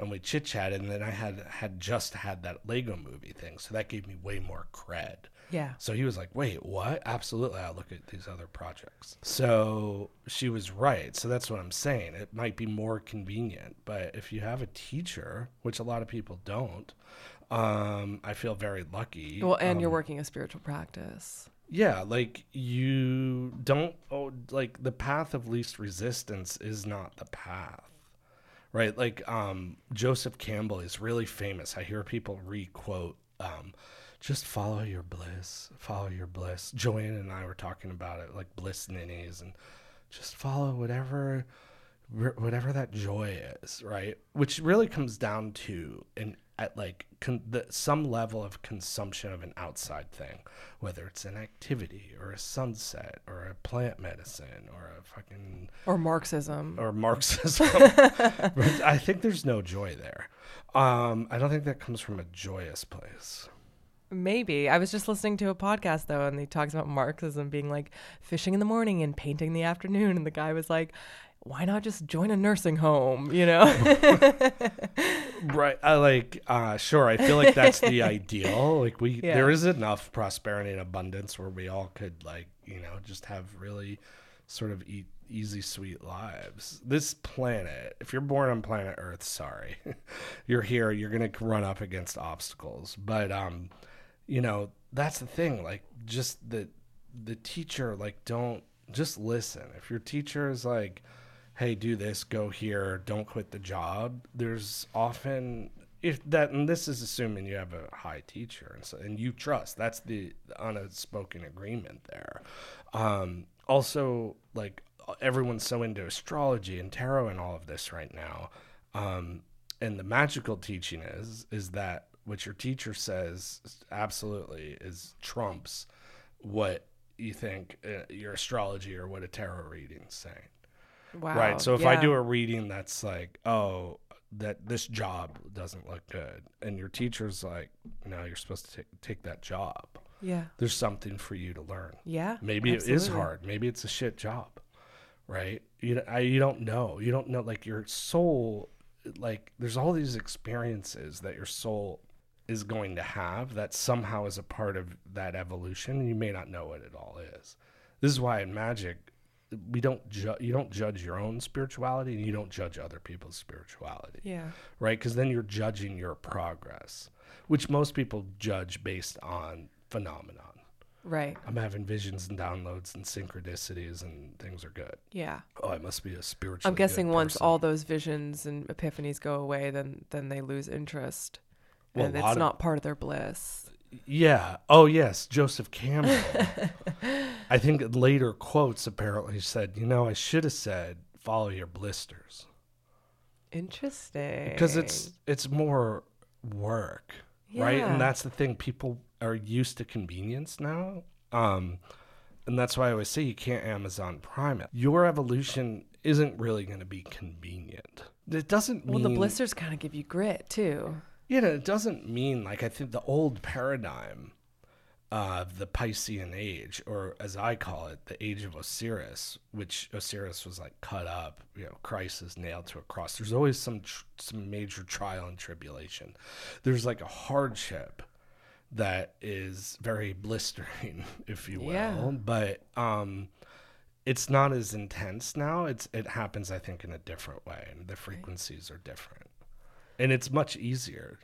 and we chit-chatted, and then I had, had just had that Lego movie thing. So that gave me way more cred. Yeah. So he was like, wait, what? Absolutely. I'll look at these other projects. So she was right. So that's what I'm saying. It might be more convenient, but if you have a teacher, which a lot of people don't, um, I feel very lucky. Well, and um, you're working a spiritual practice. Yeah. Like, you don't, oh, like, the path of least resistance is not the path. Right. Like, um, Joseph Campbell is really famous. I hear people re-quote, um, just follow your bliss, follow your bliss. Joanna and I were talking about it, like bliss ninnies, and just follow whatever, whatever that joy is, right? Which really comes down to, and at like con- the, some level of consumption of an outside thing, whether it's an activity or a sunset or a plant medicine or a fucking or Marxism or Marxism. I think there's no joy there. Um, I don't think that comes from a joyous place. Maybe. I was just listening to a podcast, though, and he talks about Marxism being like fishing in the morning and painting in the afternoon. And the guy was like, why not just join a nursing home, you know? Right. I like, uh, sure. I feel like that's the ideal. Like, we, yeah. There is enough prosperity and abundance where we all could, like, you know, just have really sort of eat. easy, sweet lives. This planet, if you're born on planet Earth, sorry, you're here, you're going to run up against obstacles. But, um, you know, that's the thing, like, just the, the teacher, like, don't just listen. If your teacher is like, hey, do this, go here, don't quit the job. There's often if that, and this is assuming you have a high teacher and so, and you trust, that's the unspoken agreement there. Um, also like, everyone's so into astrology and tarot and all of this right now. Um, and the magical teaching is, is that what your teacher says absolutely is trumps what you think uh, your astrology or what a tarot reading's saying. Wow. Right. So if yeah. I do a reading that's like, oh, that this job doesn't look good, and your teacher's like, no, you're supposed to t- take that job. Yeah. There's something for you to learn. Yeah. Maybe absolutely. It is hard. Maybe it's a shit job. Right. You, I, you don't know. You don't know. Like your soul, like there's all these experiences that your soul is going to have that somehow is a part of that evolution. You may not know what it all is. This is why in magic, we don't ju- you don't judge your own spirituality and you don't judge other people's spirituality. Yeah. Right? Because then you're judging your progress, which most people judge based on phenomenon. Right. I'm having visions and downloads and synchronicities and things are good. Yeah. Oh, I must be a spiritual. I'm guessing good once person. All those visions and epiphanies go away, then then they lose interest. Well, and it's of, not part of their bliss. Yeah. Oh, yes. Joseph Campbell. I think later quotes apparently said, you know, I should have said, follow your blisters. Interesting. Because it's it's more work, yeah. right? And that's the thing. People are used to convenience now. Um, and that's why I always say you can't Amazon Prime it. Your evolution isn't really going to be convenient. It doesn't well, mean... Well, the blisters kind of give you grit, too. You know, it doesn't mean, like, I think the old paradigm of the Piscean age, or as I call it, the age of Osiris, which Osiris was, like, cut up. You know, Christ is nailed to a cross. There's always some tr- some major trial and tribulation. There's, like, a hardship that is very blistering, if you will. Yeah. But um, it's not as intense now. It's It happens, I think, in a different way, and the frequencies are different. And it's much easier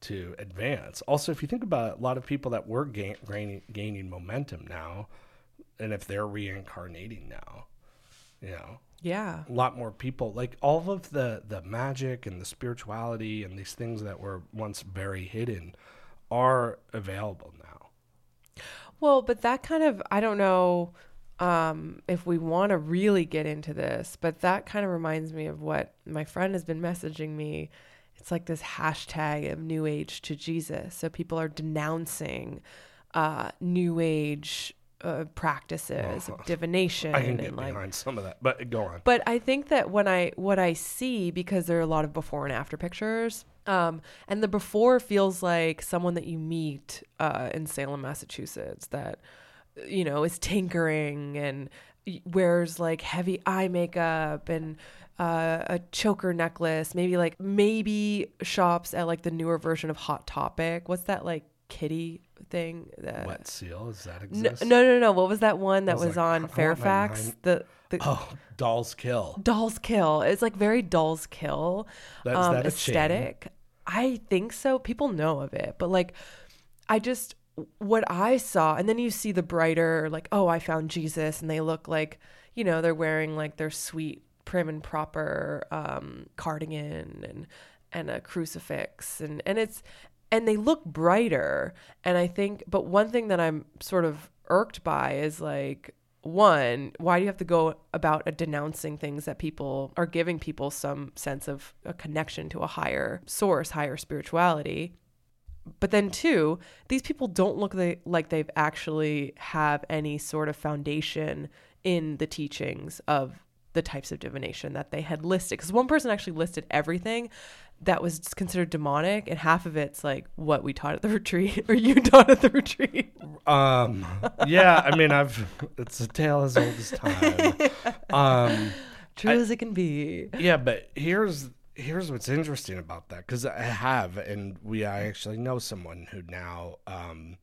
to advance. Also, if you think about it, a lot of people that were gain, gain, gaining momentum now, and if they're reincarnating now, you know, yeah, a lot more people, like all of the, the magic and the spirituality and these things that were once very hidden are available now. Well, but that kind of, I don't know um, if we want to really get into this, but that kind of reminds me of what my friend has been messaging me. It's like this hashtag of New Age to Jesus. So people are denouncing uh, New Age uh, practices uh-huh. of divination. I can get and behind like, some of that, but go on. But I think that when I what I see, because there are a lot of before and after pictures, um, and the before feels like someone that you meet uh, in Salem, Massachusetts, that you know is tinkering and wears like heavy eye makeup and uh, a choker necklace, maybe like maybe shops at like the newer version of Hot Topic. What's that like kitty thing? The... Wet Seal? Does that exist? No, no, no, no. What was that one that was, was like, on Fairfax? Nine... The, the Oh, Doll's Kill. Doll's Kill. It's like very Doll's Kill that, um, that aesthetic. Chain? I think so. People know of it, but like I just. What I saw, and then you see the brighter, like, oh, I found Jesus, and they look like, you know, they're wearing like their sweet prim and proper um, cardigan and and a crucifix, and and it's and they look brighter, and I think, but one thing that I'm sort of irked by is like, one, why do you have to go about a denouncing things that people are giving people some sense of a connection to a higher source, higher spirituality? But then two, these people don't look they, like they've actually have any sort of foundation in the teachings of the types of divination that they had listed. Because one person actually listed everything that was considered demonic, and half of it's like what we taught at the retreat, or you taught at the retreat. Um, yeah, I mean, I've it's a tale as old as time. Um, True I, as it can be. Yeah, but here's... Here's what's interesting about that, because I have, and we I actually know someone who now, um,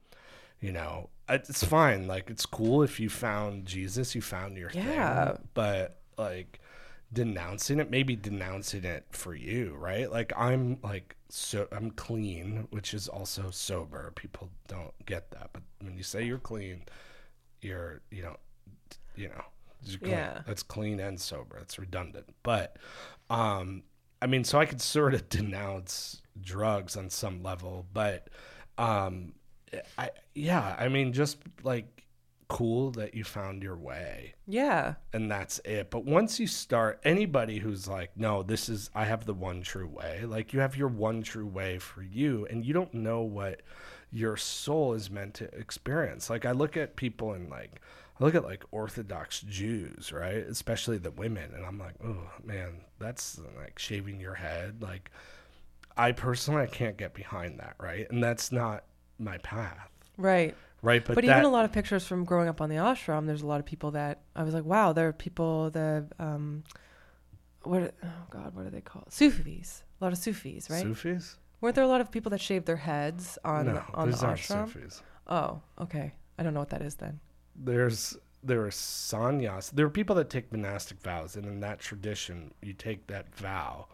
you know, it's fine. Like, it's cool if you found Jesus, you found your yeah. thing. But, like, denouncing it, maybe denouncing it for you, right? Like, I'm, like, so I'm clean, which is also sober. People don't get that. But when you say you're clean, you're, you know, you know, you're clean. Yeah. That's clean and sober. It's redundant. But, um... I mean, so I could sort of denounce drugs on some level, but um, I, yeah, I mean, just like cool that you found your way. Yeah. And that's it. But once you start, anybody who's like, no, this is, I have the one true way. Like, you have your one true way for you, and you don't know what your soul is meant to experience. Like, I look at people and like, I look at like Orthodox Jews, right? Especially the women. And I'm like, oh man, that's like shaving your head. Like, I personally, I can't get behind that. Right. And that's not my path. Right. Right. But, but that, even a lot of pictures from growing up on the ashram, there's a lot of people that I was like, wow, there are people that, um, what, oh God, what are they called? Sufis. A lot of Sufis, right? Sufis? Weren't there a lot of people that shaved their heads on, no, on the ashram? Aren't Sufis. Oh, okay. I don't know what that is then. There's, there are sannyas. There are people that take monastic vows. And in that tradition, you take that vow,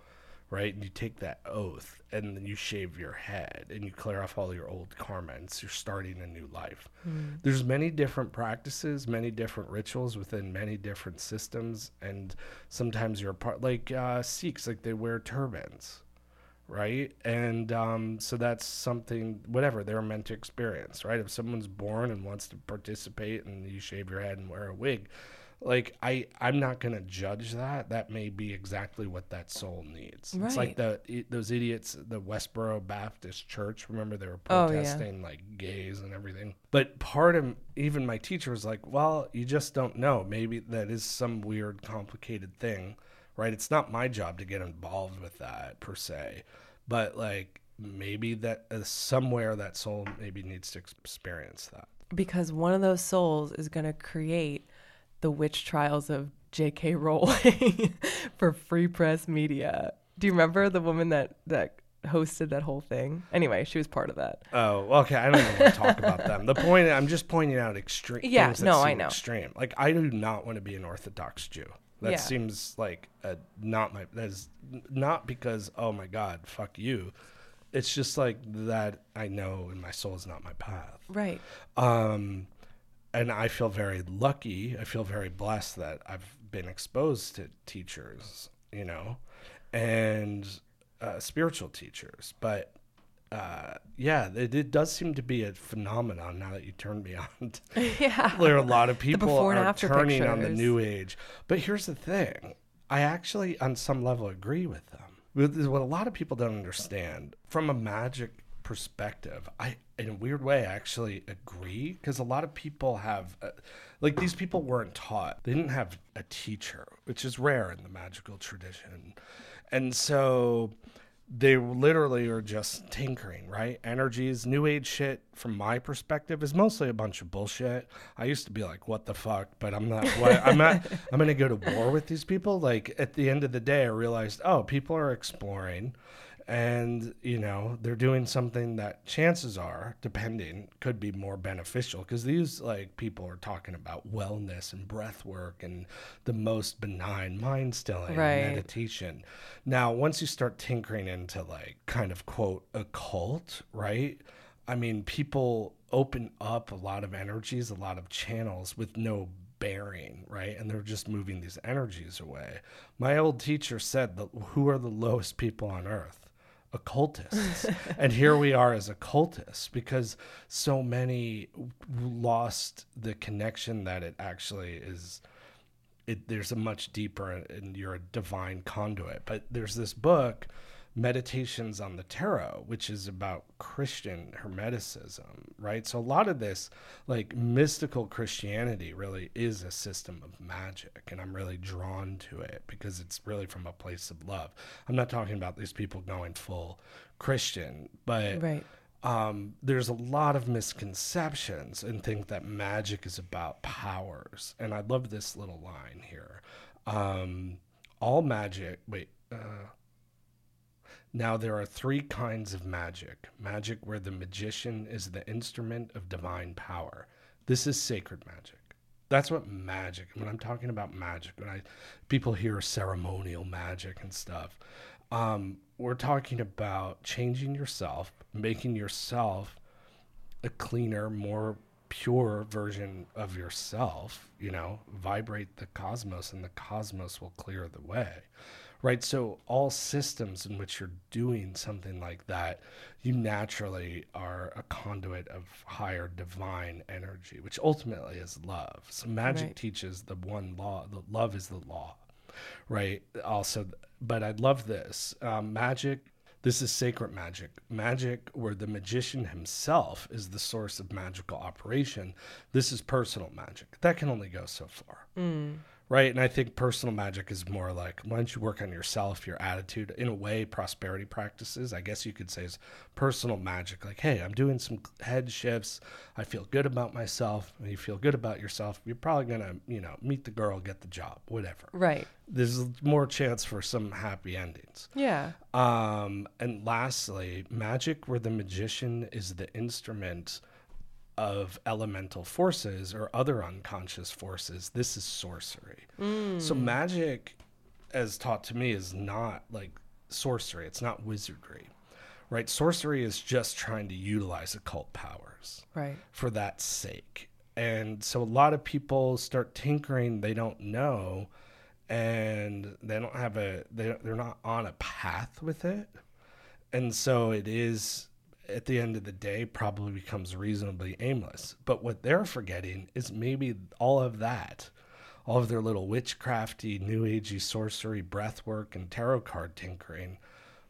right? And you take that oath, and then you shave your head, and you clear off all your old karma, and so you're starting a new life. Mm. There's many different practices, many different rituals within many different systems, and sometimes you're a part, like uh, Sikhs, like they wear turbans, right? And um, so that's something, whatever, they're meant to experience, right? If someone's born and wants to participate, and you shave your head and wear a wig, like, I, I'm not going to judge that. That may be exactly what that soul needs. Right. It's like the it, those idiots, the Westboro Baptist Church, remember they were protesting, oh, yeah. like, gays and everything. But part of, even my teacher was like, well, you just don't know. Maybe that is some weird, complicated thing, right? It's not my job to get involved with that, per se. But, like, maybe that uh, somewhere that soul maybe needs to experience that. Because one of those souls is going to create the witch trials of J K Rowling for Free Press Media. Do you remember the woman that, that hosted that whole thing? Anyway, she was part of that. Oh, okay. I don't even want to talk about them. The point, I'm just pointing out extreme. Yeah, things that no, seem I know. Extreme. Like, I do not want to be an Orthodox Jew. That yeah. seems like a, not my, that is not because, oh my God, fuck you. It's just like that I know in my soul is not my path. Right. Um, And I feel very lucky. I feel very blessed that I've been exposed to teachers, you know, and uh, spiritual teachers. But uh, yeah, it, it does seem to be a phenomenon now that you turned me on. Yeah. There are a lot of people are turning pictures. On the new age. But here's the thing. I actually, on some level, agree with them. What a lot of people don't understand from a magic perspective, I in a weird way actually agree, because a lot of people have uh, like these people weren't taught, they didn't have a teacher, which is rare in the magical tradition, and so they literally are just tinkering, right? Energies, new age shit from my perspective is mostly a bunch of bullshit. I used to be like, what the fuck, but I'm not what, I'm not I'm gonna go to war with these people. Like, at the end of the day, I realized, oh, people are exploring. And, you know, they're doing something that chances are, depending, could be more beneficial. Because these, like, people are talking about wellness and breath work and the most benign mind-stilling right. meditation. Now, once you start tinkering into, like, kind of, quote, occult, right? I mean, people open up a lot of energies, a lot of channels with no bearing, right? And they're just moving these energies away. My old teacher said, that, who are the lowest people on earth? Occultists. And here we are as occultists, because so many lost the connection that it actually is. It, there's a much deeper, and you're a divine conduit. But there's this book, Meditations on the Tarot, which is about Christian Hermeticism, right? So a lot of this, like, mystical Christianity really is a system of magic, and I'm really drawn to it because it's really from a place of love. I'm not talking about these people going full Christian, but right. um, there's a lot of misconceptions and think that magic is about powers. And I love this little line here. Um, all magic, wait, uh, Now there are three kinds of magic. Magic where the magician is the instrument of divine power. This is sacred magic. That's what magic, when I'm talking about magic, when I people hear ceremonial magic and stuff, um, we're talking about changing yourself, making yourself a cleaner, more pure version of yourself, you know, vibrate the cosmos, and the cosmos will clear the way. right? So all systems in which you're doing something like that, you naturally are a conduit of higher divine energy, which ultimately is love. So magic right. teaches the one law, the love is the law, right? Also, but I love this um, magic. This is sacred magic, magic where the magician himself is the source of magical operation. This is personal magic. That can only go so far, mm. right? And I think personal magic is more like, why don't you work on yourself, your attitude? In a way, prosperity practices, I guess you could say, is personal magic. Like, hey, I'm doing some head shifts. I feel good about myself. When you feel good about yourself, you're probably going to, you know, meet the girl, get the job, whatever. Right. There's more chance for some happy endings. Yeah. Um, and lastly, magic where the magician is the instrument of elemental forces or other unconscious forces. This is sorcery. Mm. So magic, as taught to me, is not like sorcery. It's not wizardry, right? Sorcery is just trying to utilize occult powers right. for that sake. And so a lot of people start tinkering. They don't know. And they don't have a, they, they're not on a path with it. And so it is, at the end of the day, probably becomes reasonably aimless. But what they're forgetting is maybe all of that, all of their little witchcrafty, new agey sorcery, breathwork, and tarot card tinkering,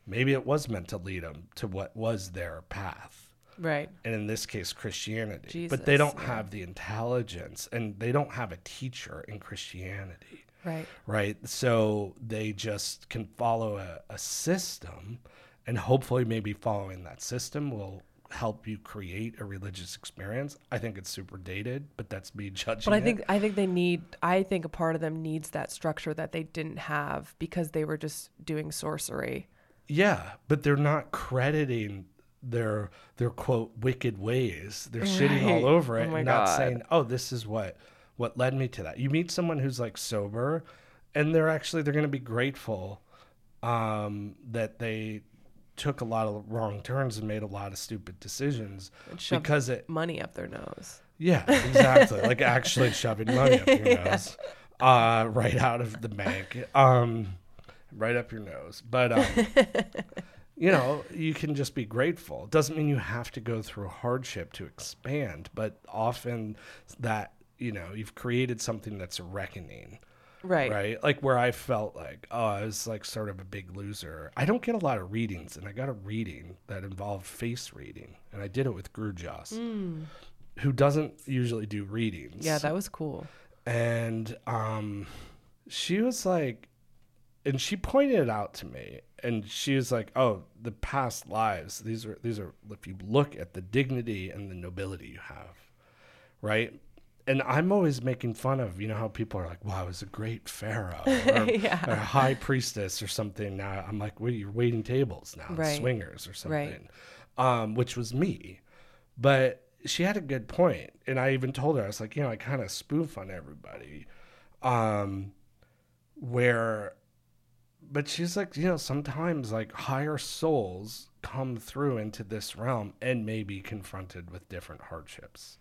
maybe it was meant to lead them to what was their path. Right. And in this case, Christianity. Jesus, but they don't yeah. have the intelligence, and they don't have a teacher in Christianity. Right. Right. So they just can follow a, a system, and hopefully maybe following that system will help you create a religious experience. I think it's super dated, but that's me judging. But I think it. I think they need I think a part of them needs that structure that they didn't have because they were just doing sorcery. Yeah, but they're not crediting their their quote wicked ways. They're right. shitting all over it oh and God. Not saying, "Oh, this is what what led me to that." You meet someone who's like sober, and they're actually they're going to be grateful um, that they took a lot of wrong turns and made a lot of stupid decisions because it money up their nose. Yeah, exactly. Like actually shoving money up your yeah. nose, uh, right out of the bank, um, right up your nose. But, um, you know, you can just be grateful. It doesn't mean you have to go through hardship to expand, but often that, you know, you've created something that's a reckoning. Right. Right. Like where I felt like, oh, I was like sort of a big loser. I don't get a lot of readings, and I got a reading that involved face reading, and I did it with Guru Joss, mm. who doesn't usually do readings. Yeah, that was cool. And um, she was like, and she pointed it out to me, and she was like, oh, the past lives, these are, these are, if you look at the dignity and the nobility you have, right? And I'm always making fun of, you know, how people are like, wow, I was a great pharaoh or, yeah. or a high priestess or something. Now I'm like, well, you're waiting tables now, right. swingers or something, right. um, which was me. But she had a good point. And I even told her, I was like, you know, I kind of spoof on everybody um, where, but she's like, you know, sometimes like higher souls come through into this realm and may be confronted with different hardships.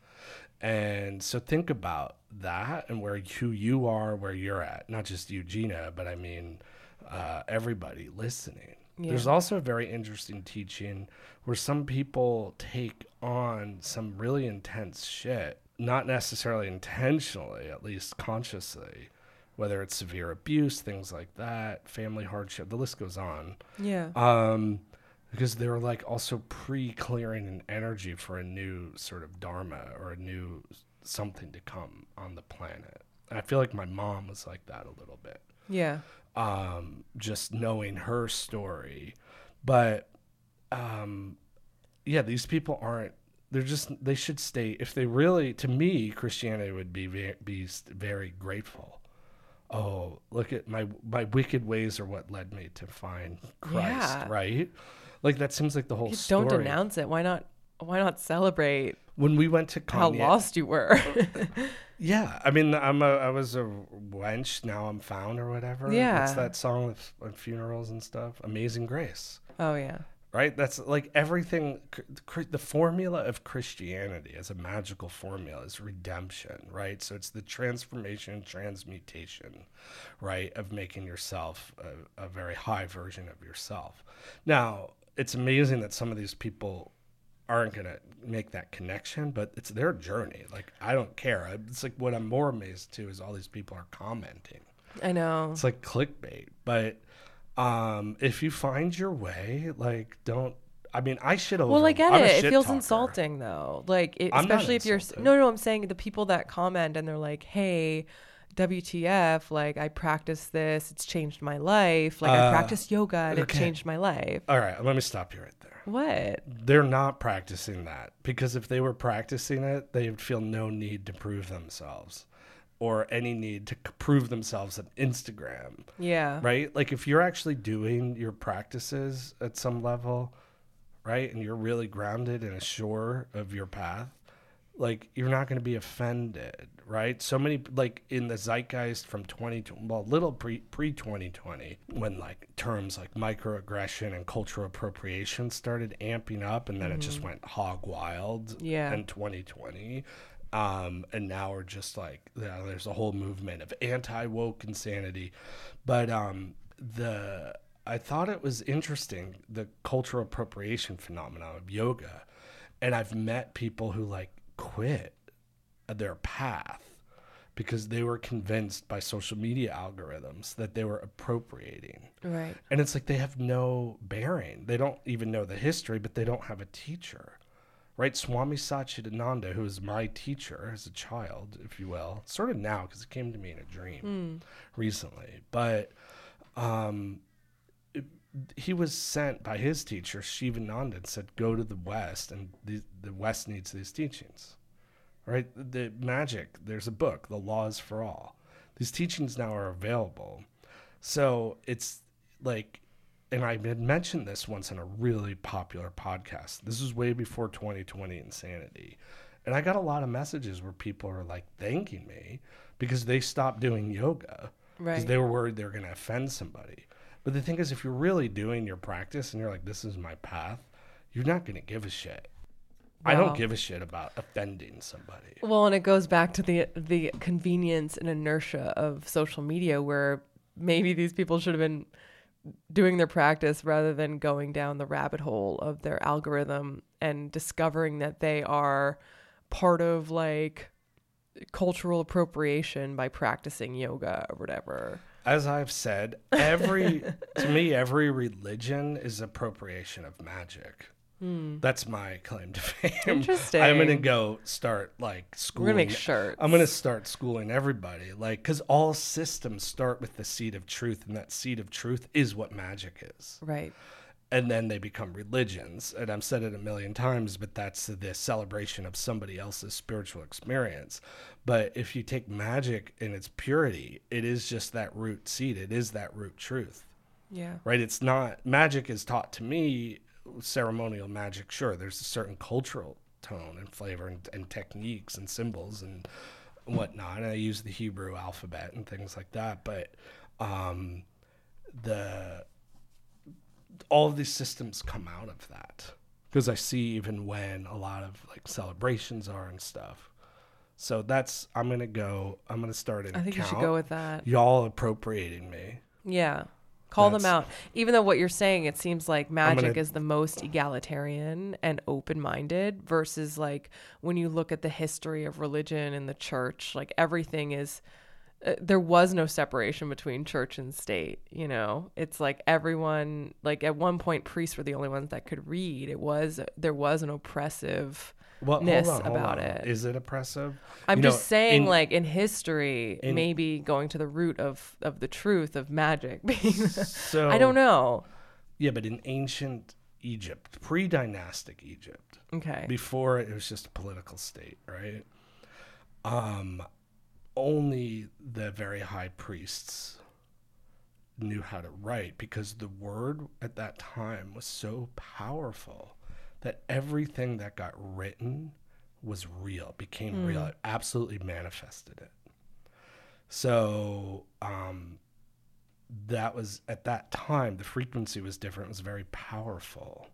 And so think about that and where who you are, where you're at, not just you, Jeana, but I mean, uh, everybody listening. Yeah. There's also a very interesting teaching where some people take on some really intense shit, not necessarily intentionally, at least consciously, whether it's severe abuse, things like that, family hardship, the list goes on. Yeah. Um, because they're like also pre-clearing an energy for a new sort of dharma or a new something to come on the planet. And I feel like my mom was like that a little bit. Yeah. Um, just knowing her story. But, um, yeah, these people aren't, they're just, they should stay, if they really, to me, Christianity would be very, be very grateful. Oh, look at my, my wicked ways are what led me to find Christ, yeah. right? Like that seems like the whole you story. Don't denounce it. Why not? Why not celebrate? When we went to Kanye, how lost you were. yeah, I mean, I'm a I was a wench. Now I'm found or whatever. Yeah, it's that song with, with funerals and stuff. Amazing Grace. Oh yeah. right? That's like everything. The formula of Christianity as a magical formula is redemption, right? So it's the transformation, transmutation, right, of making yourself a, a very high version of yourself. Now, it's amazing that some of these people aren't going to make that connection, but it's their journey. Like, I don't care. It's like what I'm more amazed to is all these people are commenting. I know. It's like clickbait. But um, if you find your way, like, don't, I mean, I should have. Well, I get it. It feels talker. insulting, though. Like, it, especially if you're, no, no, I'm saying the people that comment and they're like, hey, W T F, like, I practiced this, it's changed my life. Like, uh, I practiced yoga and okay. it changed my life. All right, let me stop you right there. What? They're not practicing that, because if they were practicing it, they would feel no need to prove themselves or any need to prove themselves on Instagram. Yeah. Right? Like, if you're actually doing your practices at some level, right, and you're really grounded and assured of your path, like, you're not going to be offended, right? So many, like, in the zeitgeist from twenty twenty, well, little pre, pre-twenty twenty, when, like, terms like microaggression and cultural appropriation started amping up, and then mm-hmm. it just went hog wild yeah. in twenty twenty. Um, and now we're just, like, you know, there's a whole movement of anti-woke insanity. But um, the I thought it was interesting, the cultural appropriation phenomenon of yoga. And I've met people who, like, quit their path because they were convinced by social media algorithms that they were appropriating. Right. And it's like they have no bearing. They don't even know the history, but they don't have a teacher. Right? Swami Satchidananda, who was my teacher as a child, if you will, sort of now because it came to me in a dream mm. recently. But um, it, he was sent by his teacher, Shivananda, and said, go to the West, and the, the West needs these teachings. Right? The Magick, there's a book, The Laws for All. These teachings now are available. So it's like, and I had mentioned this once on a really popular podcast. This was way before twenty twenty insanity. And I got a lot of messages where people are like thanking me because they stopped doing yoga. Right. Because they were worried they were going to offend somebody. But the thing is, if you're really doing your practice and you're like, this is my path, you're not going to give a shit. Wow. I don't give a shit about offending somebody. Well, and it goes back to the the convenience and inertia of social media, where maybe these people should have been doing their practice rather than going down the rabbit hole of their algorithm and discovering that they are part of like cultural appropriation by practicing yoga or whatever. As I've said, every to me, every religion is appropriation of magic. Mm. That's my claim to fame. Interesting. I'm gonna go start like schooling. We're gonna make shirts. I'm gonna start schooling everybody, like, because all systems start with the seed of truth, and that seed of truth is what magic is. Right. And then they become religions, and I've said it a million times, but that's the celebration of somebody else's spiritual experience. But if you take magic in its purity, it is just that root seed. It is that root truth. Yeah. Right. It's not magic is taught to me. Ceremonial magic, sure, there's a certain cultural tone and flavor and, and techniques and symbols and whatnot, and I use the Hebrew alphabet and things like that, but um the all of these systems come out of that, because I see even when a lot of like celebrations are and stuff. So that's I'm gonna go I'm gonna start an I think account. You should go with that, y'all appropriating me. Yeah. Call That's, them out. Even though what you're saying, it seems like magic gonna, is the most egalitarian and open-minded, versus like when you look at the history of religion and the church, like everything is, uh, there was no separation between church and state. You know, it's like everyone, like at one point, priests were the only ones that could read. It was, there was an oppressive Well, hold on, hold about on. It. Is it oppressive? I'm you just know, saying, in, like in history, in, maybe going to the root of, of the truth of magic. So, I don't know. Yeah, but in ancient Egypt, pre-dynastic Egypt, okay, before it was just a political state, right? Um, only the very high priests knew how to write, because the word at that time was so powerful that everything that got written was real, became mm. real. It absolutely manifested it. So um, that was, at that time, the frequency was different. It was very powerful.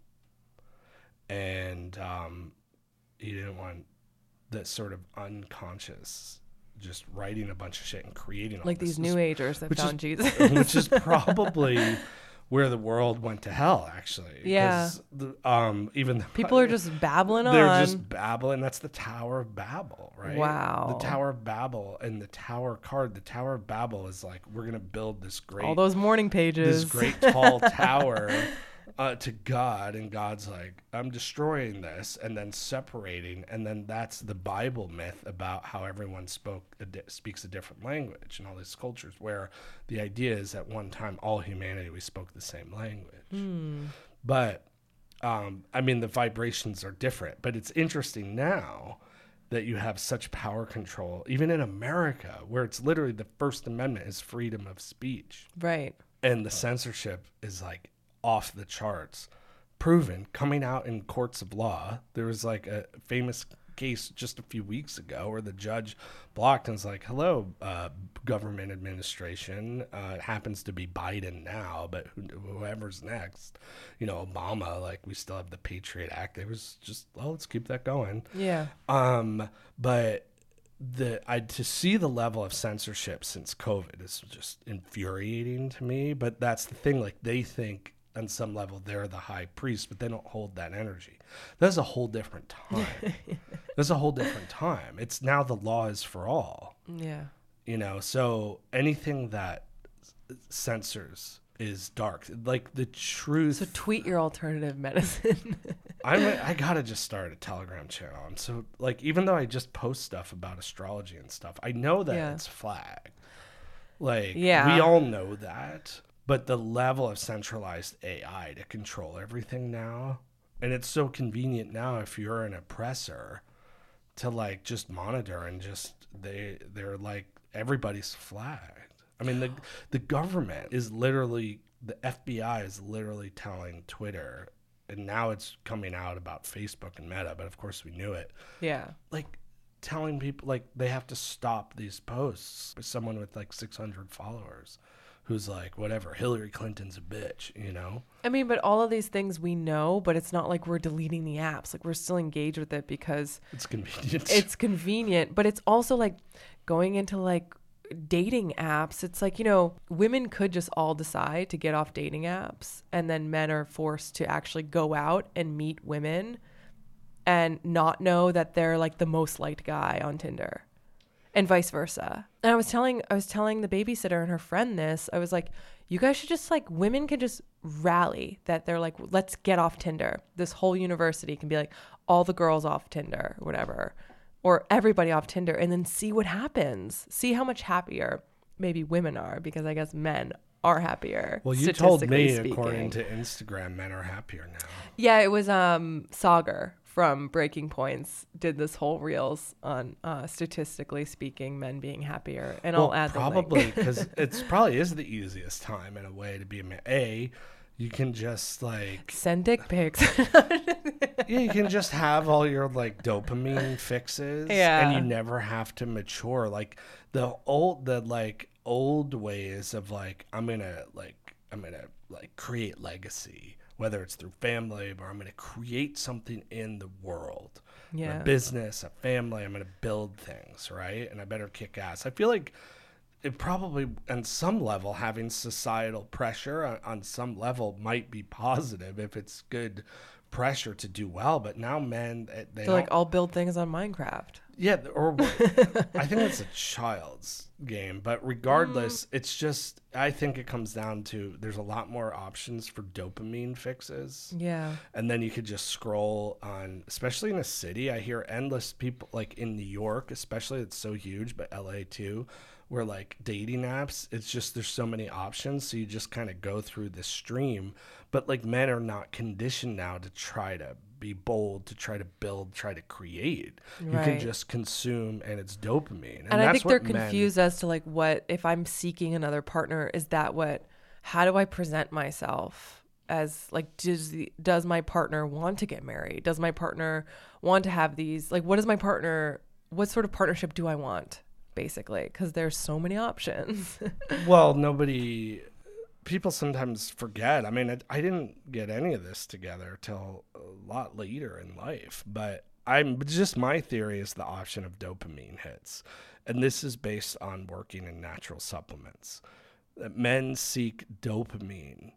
and um, he didn't want this sort of unconscious, just writing a bunch of shit and creating all like this, these new agers that found is, Jesus, which is probably where the world went to hell, actually. Yeah. The, um, even the, people are just babbling they're on. They're just babbling. That's the Tower of Babel, right? Wow. The Tower of Babel and the Tower card. The Tower of Babel is like, we're going to build this great... all those morning pages. This great tall tower uh, to God. And God's like, I'm destroying this and then separating. And then that's the Bible myth about how everyone spoke a di- speaks a different language and all these cultures, where the idea is at one time, all humanity, we spoke the same language. Mm. But, um, I mean, the vibrations are different. But it's interesting now that you have such power control, even in America, where it's literally the First Amendment is freedom of speech. Right. And the censorship is like off the charts. Proven, coming out in courts of law. There was like a famous case just a few weeks ago where the judge blocked and was like, hello, uh, government administration. Uh, it happens to be Biden now, but wh- whoever's next, you know, Obama, like we still have the Patriot Act. It was just, oh, let's keep that going. Yeah. Um, but the I to see the level of censorship since COVID is just infuriating to me. But that's the thing, like they think, on some level, they're the high priest, but they don't hold that energy. That's a whole different time. That's a whole different time. It's now the law is for all. Yeah. You know, so anything that censors is dark. Like the truth. So tweet your alternative medicine. I'm, I gotta just start a Telegram channel. And so, like, even though I just post stuff about astrology and stuff, I know that yeah. it's flagged. Like, yeah. we all know that. But the level of centralized A I to control everything now, and it's so convenient now if you're an oppressor to like just monitor and just they they're like everybody's flagged. I mean the the government is literally, the F B I is literally telling Twitter, and now it's coming out about Facebook and Meta, but of course we knew it. Yeah. Like telling people like they have to stop these posts with someone with like six hundred followers. Who's like, whatever, Hillary Clinton's a bitch, you know? I mean, but all of these things we know, but it's not like we're deleting the apps. Like, we're still engaged with it because... it's convenient. It's convenient, but it's also like going into like dating apps. It's like, you know, women could just all decide to get off dating apps, and then men are forced to actually go out and meet women and not know that they're like the most liked guy on Tinder. And vice versa. And I was telling I was telling the babysitter and her friend this. I was like, you guys should just like, women can just rally that they're like, let's get off Tinder. This whole university can be like, all the girls off Tinder, whatever, or everybody off Tinder, and then see what happens. See how much happier maybe women are, because I guess men are happier. Well, you told me, speaking. According to Instagram, men are happier now. Yeah, it was um, Sagar from Breaking Points did this whole reels on uh, statistically speaking, men being happier, and well, I'll add probably because it's probably is the easiest time in a way to be a man. A, you can just like send dick pics. Yeah, you can just have all your like dopamine fixes, yeah, and you never have to mature. Like the old, the like old ways of like I'm gonna like I'm gonna like create legacy. Whether it's through family, or I'm going to create something in the world, yeah, a business, a family, I'm going to build things, right? And I better kick ass. I feel like it probably, on some level, having societal pressure on, on some level might be positive if it's good pressure to do well. But now men, they so like, I'll build things on Minecraft. Yeah, or I think it's a child's game, but regardless, mm. it's just, I think it comes down to there's a lot more options for dopamine fixes. Yeah. And then you could just scroll on, especially in a city. I hear endless people, like in New York, especially, it's so huge, but L A too, where like dating apps, it's just there's so many options. So you just kind of go through the stream. But like men are not conditioned now to try to be bold, to try to build, try to create. Right. You can just consume, and it's dopamine. And, and I that's think they're what confused men... as to like, what if I'm seeking another partner? Is that what? How do I present myself as like? Does the, does my partner want to get married? Does my partner want to have these? Like, what is my partner? What sort of partnership do I want? Basically, because there's so many options. Well, nobody people sometimes forget. I mean, I, I didn't get any of this together till a lot later in life, but I'm just, my theory is the option of dopamine hits. And this is based on working in natural supplements, that men seek dopamine.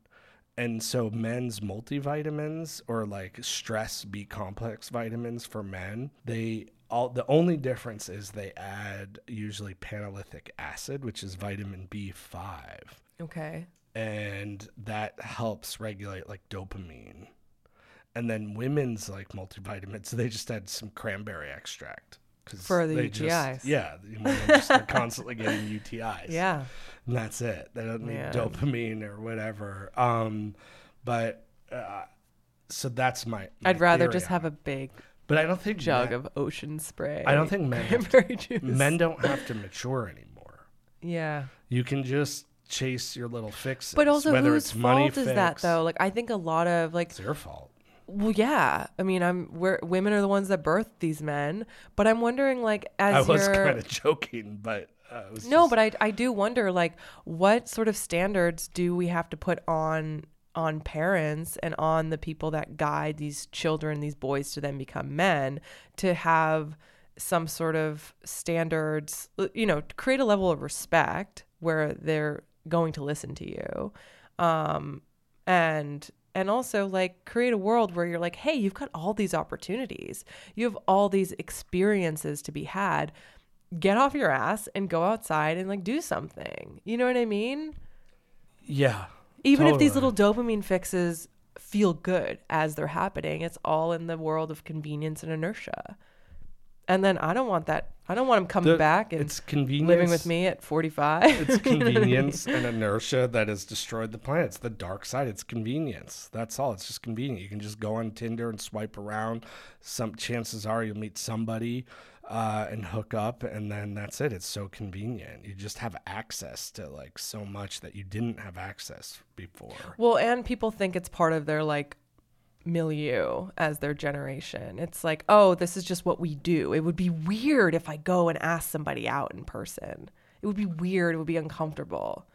And so men's multivitamins, or like stress B complex vitamins for men, they all, the only difference is they add usually pantothenic acid, which is vitamin B five. Okay. And that helps regulate like dopamine. And then women's like multivitamins, so they just add some cranberry extract. For the U T Is. Just, yeah. You know, they're, just, they're constantly getting U T Is. Yeah. And that's it. They don't need Man. dopamine or whatever. Um, but uh, so that's my, my I'd rather just have it. a big but I don't think jug men, of ocean spray. I don't think men, to, men don't have to mature anymore. Yeah. You can just chase your little fixes. But also, whether whose it's fault money is fix, that, though? Like, I think a lot of like... It's your fault. Well, yeah. I mean, I'm. We're, women are the ones that birthed these men, but I'm wondering, like, as I was kind of joking, but uh, it was no, just... but I, I do wonder, like, what sort of standards do we have to put on on parents and on the people that guide these children, these boys, to then become men, to have some sort of standards, you know, to create a level of respect where they're going to listen to you, um, and. And also, like, create a world where you're like, hey, you've got all these opportunities. You have all these experiences to be had. Get off your ass and go outside and, like, do something. You know what I mean? Yeah. Even totally. If these little dopamine fixes feel good as they're happening, it's all in the world of convenience and inertia. And then I don't want that. I don't want him coming the, back and it's living with me at forty-five. It's convenience and inertia that has destroyed the planet. It's the dark side. It's convenience. That's all. It's just convenient. You can just go on Tinder and swipe around. Some chances are you'll meet somebody uh, and hook up, and then that's it. It's so convenient. You just have access to like so much that you didn't have access before. Well, and people think it's part of their like milieu as their generation. It's like, oh, this is just what we do. It would be weird if I go and ask somebody out in person. It would be weird. It would be uncomfortable.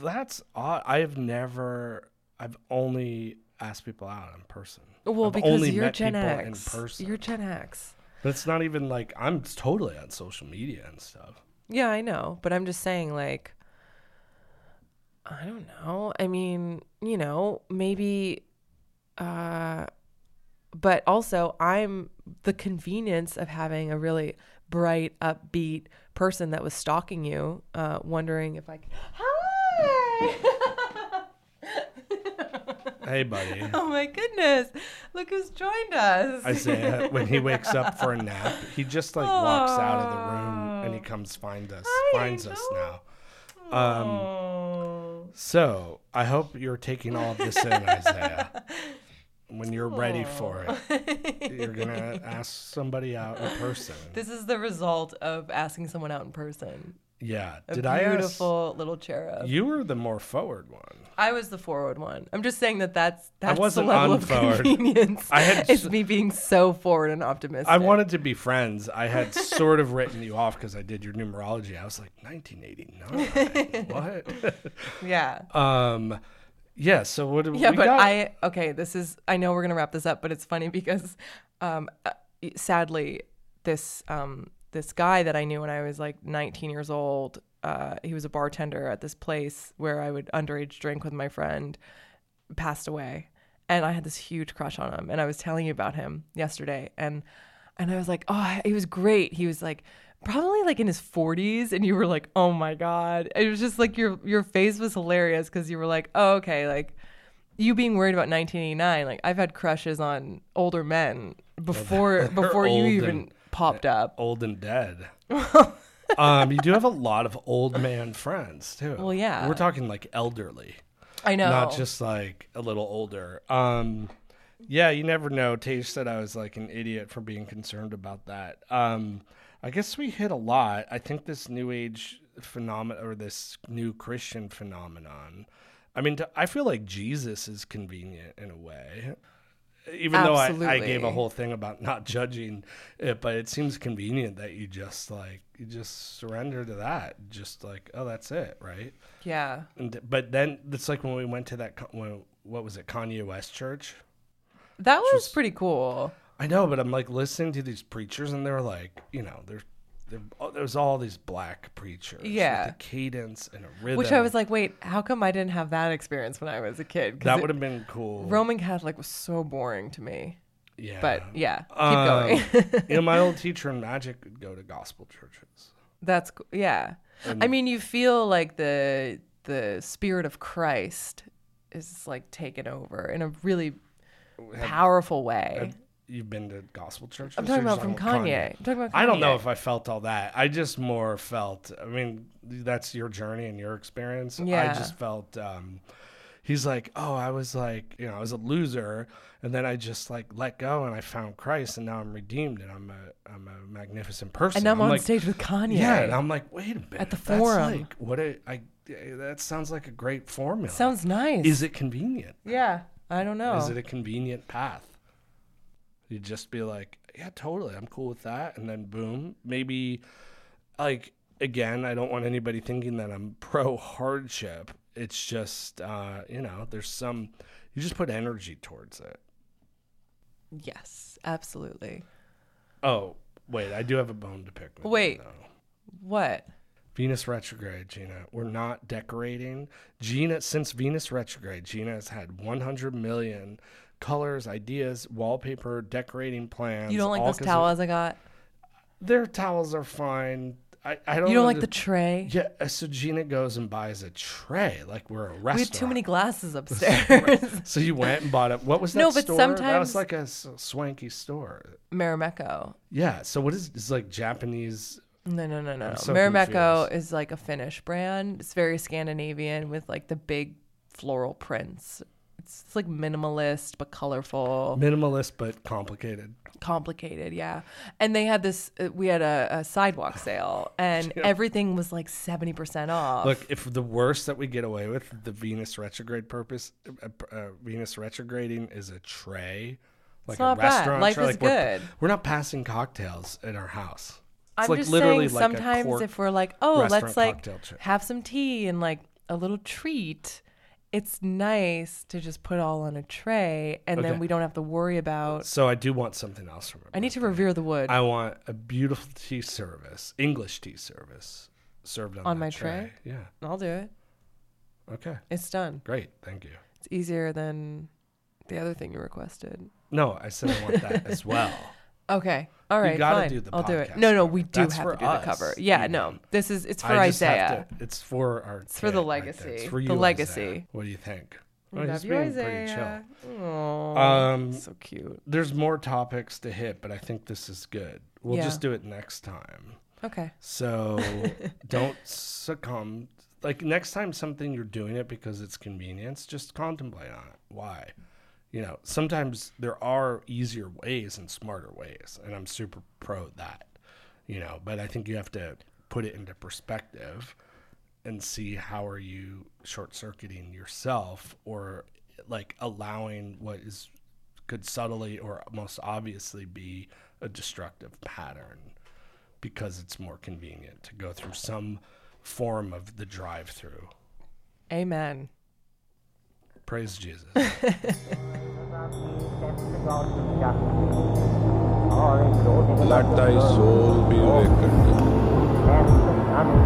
That's odd. I've never, I've only asked people out in person. Well, I've because only you're met Gen X. In person. You're Gen X. But it's not even like, I'm totally on social media and stuff. Yeah, I know. But I'm just saying, like, I don't know. I mean, you know, maybe... Uh, but also I'm the convenience of having a really bright, upbeat person that was stalking you, uh, wondering if I can, hi, hey buddy. Oh my goodness. Look who's joined us. Isaiah, when he wakes up for a nap, he just like oh. walks out of the room and he comes find us, hi, finds us now. Um, oh. so I hope you're taking all of this in, Isaiah. When you're oh. ready for it, you're going to ask somebody out in person. This is the result of asking someone out in person. Yeah. A Did beautiful I beautiful little cherub. You were the more forward one. I was the forward one. I'm just saying that that's, that's I wasn't the level unforward. Of convenience. I had it's s- me being so forward and optimistic. I wanted to be friends. I had sort of written you off because I did your numerology. I was like, nineteen eighty-nine. What? Yeah. Um. Yeah. So what do yeah, we but got? I okay. This is. I know we're gonna wrap this up, but it's funny because, um, sadly, this um. this guy that I knew when I was like nineteen years old, uh, he was a bartender at this place where I would underage drink with my friend, passed away. And I had this huge crush on him. And I was telling you about him yesterday. And, and I was like, oh, he was great. He was like, probably like in his forties. And you were like, oh my God. It was just like, your, your face was hilarious. Cause you were like, oh, okay. Like you being worried about nineteen eighty-nine. Like I've had crushes on older men before, before you even, and- popped up old and dead. um you do have a lot of old man friends too. Well, yeah, we're talking like elderly. I know, not just like a little older. Um yeah, you never know. Tej said I was like an idiot for being concerned about that. um I guess we hit a lot. I think this new age phenomenon, or this new Christian phenomenon, I mean, t- I feel like Jesus is convenient in a way. even Absolutely. though I, I gave a whole thing about not judging it, but it seems convenient that you just like, you just surrender to that. Just like, oh, that's it. Right. Yeah. And, but then it's like when we went to that, when, what was it? Kanye West church. That was, was pretty cool. I know, but I'm like listening to these preachers and they're like, you know, they're, there's all these black preachers yeah. with a cadence and a rhythm. Which I was like, wait, how come I didn't have that experience when I was a kid? That would have been cool. Roman Catholic was so boring to me. Yeah. But yeah, keep um, going. You know, my old teacher in Magick would go to gospel churches. That's cool. Yeah. And I mean, you feel like the the spirit of Christ is like taken over in a really have, powerful way. I've, You've been to gospel churches? I'm talking about from Kanye. Kanye. I'm talking about Kanye. I don't know if I felt all that. I just more felt, I mean, that's your journey and your experience. Yeah. I just felt, um, he's like, oh, I was like, you know, I was a loser. And then I just like let go and I found Christ and now I'm redeemed and I'm a, I'm a magnificent person. And I'm, I'm on like, stage with Kanye. Yeah. And I'm like, wait a minute. At the forum. That's like, what a, I, that sounds like a great formula. Sounds nice. Is it convenient? Yeah. I don't know. Is it a convenient path? You'd just be like, yeah, totally. I'm cool with that. And then boom, maybe like, again, I don't want anybody thinking that I'm pro hardship. It's just, uh, you know, there's some, you just put energy towards it. Yes, absolutely. Oh, wait, I do have a bone to pick with you. Wait, what? Venus retrograde, Jeana. We're not decorating. Jeana, since Venus retrograde, Jeana has had one hundred million colors, ideas, wallpaper, decorating plans. You don't like those towels I got? Their towels are fine. I, I don't. You don't like the, the tray? Yeah. So Jeana goes and buys a tray, like we're a restaurant. We had too many glasses upstairs. So you went and bought it. What was that no, but store? Sometimes that was like a swanky store. Marimekko. Yeah. So what is it's like Japanese? No, no, no, no. So Marimekko is like a Finnish brand. It's very Scandinavian with like the big floral prints. It's like minimalist, but colorful. Minimalist, but complicated. Complicated, yeah. And they had this, we had a, a sidewalk sale, and yeah. everything was like seventy percent off. Look, if the worst that we get away with, the Venus retrograde purpose, uh, uh, Venus retrograding is a tray. Like it's not a restaurant bad. Life tray. Is like good. We're, we're not passing cocktails in our house. It's I'm like just literally saying like sometimes if we're like, oh, let's like have some tea and like a little treat. It's nice to just put it all on a tray and okay. then we don't have to worry about. So I do want something else from it. I need to revere the wood. I want a beautiful tea service, English tea service served on, on my tray. tray. Yeah. I'll do it. Okay. It's done. Great. Thank you. It's easier than the other thing you requested. No, I said I want that as well. Okay. All right. You gotta fine. do the I'll podcast do it. No, no, we do That's have to do us. the cover. Yeah, yeah, no. This is it's for I Isaiah. To, it's for our It's for the legacy. Right it's for you, the legacy. Isaiah. What do you think? Oh, he's you, being Isaiah. pretty chill. Aww, um, so cute. There's more topics to hit, but I think this is good. We'll yeah. just do it next time. Okay. So don't succumb. Like next time something you're doing it because it's convenience, just contemplate on it. Why? You know, sometimes there are easier ways and smarter ways, and I'm super pro that, you know, but I think you have to put it into perspective and see how are you short-circuiting yourself or like allowing what is could subtly or most obviously be a destructive pattern because it's more convenient to go through some form of the drive-through. Amen. Praise Jesus. Let thy soul be awakened.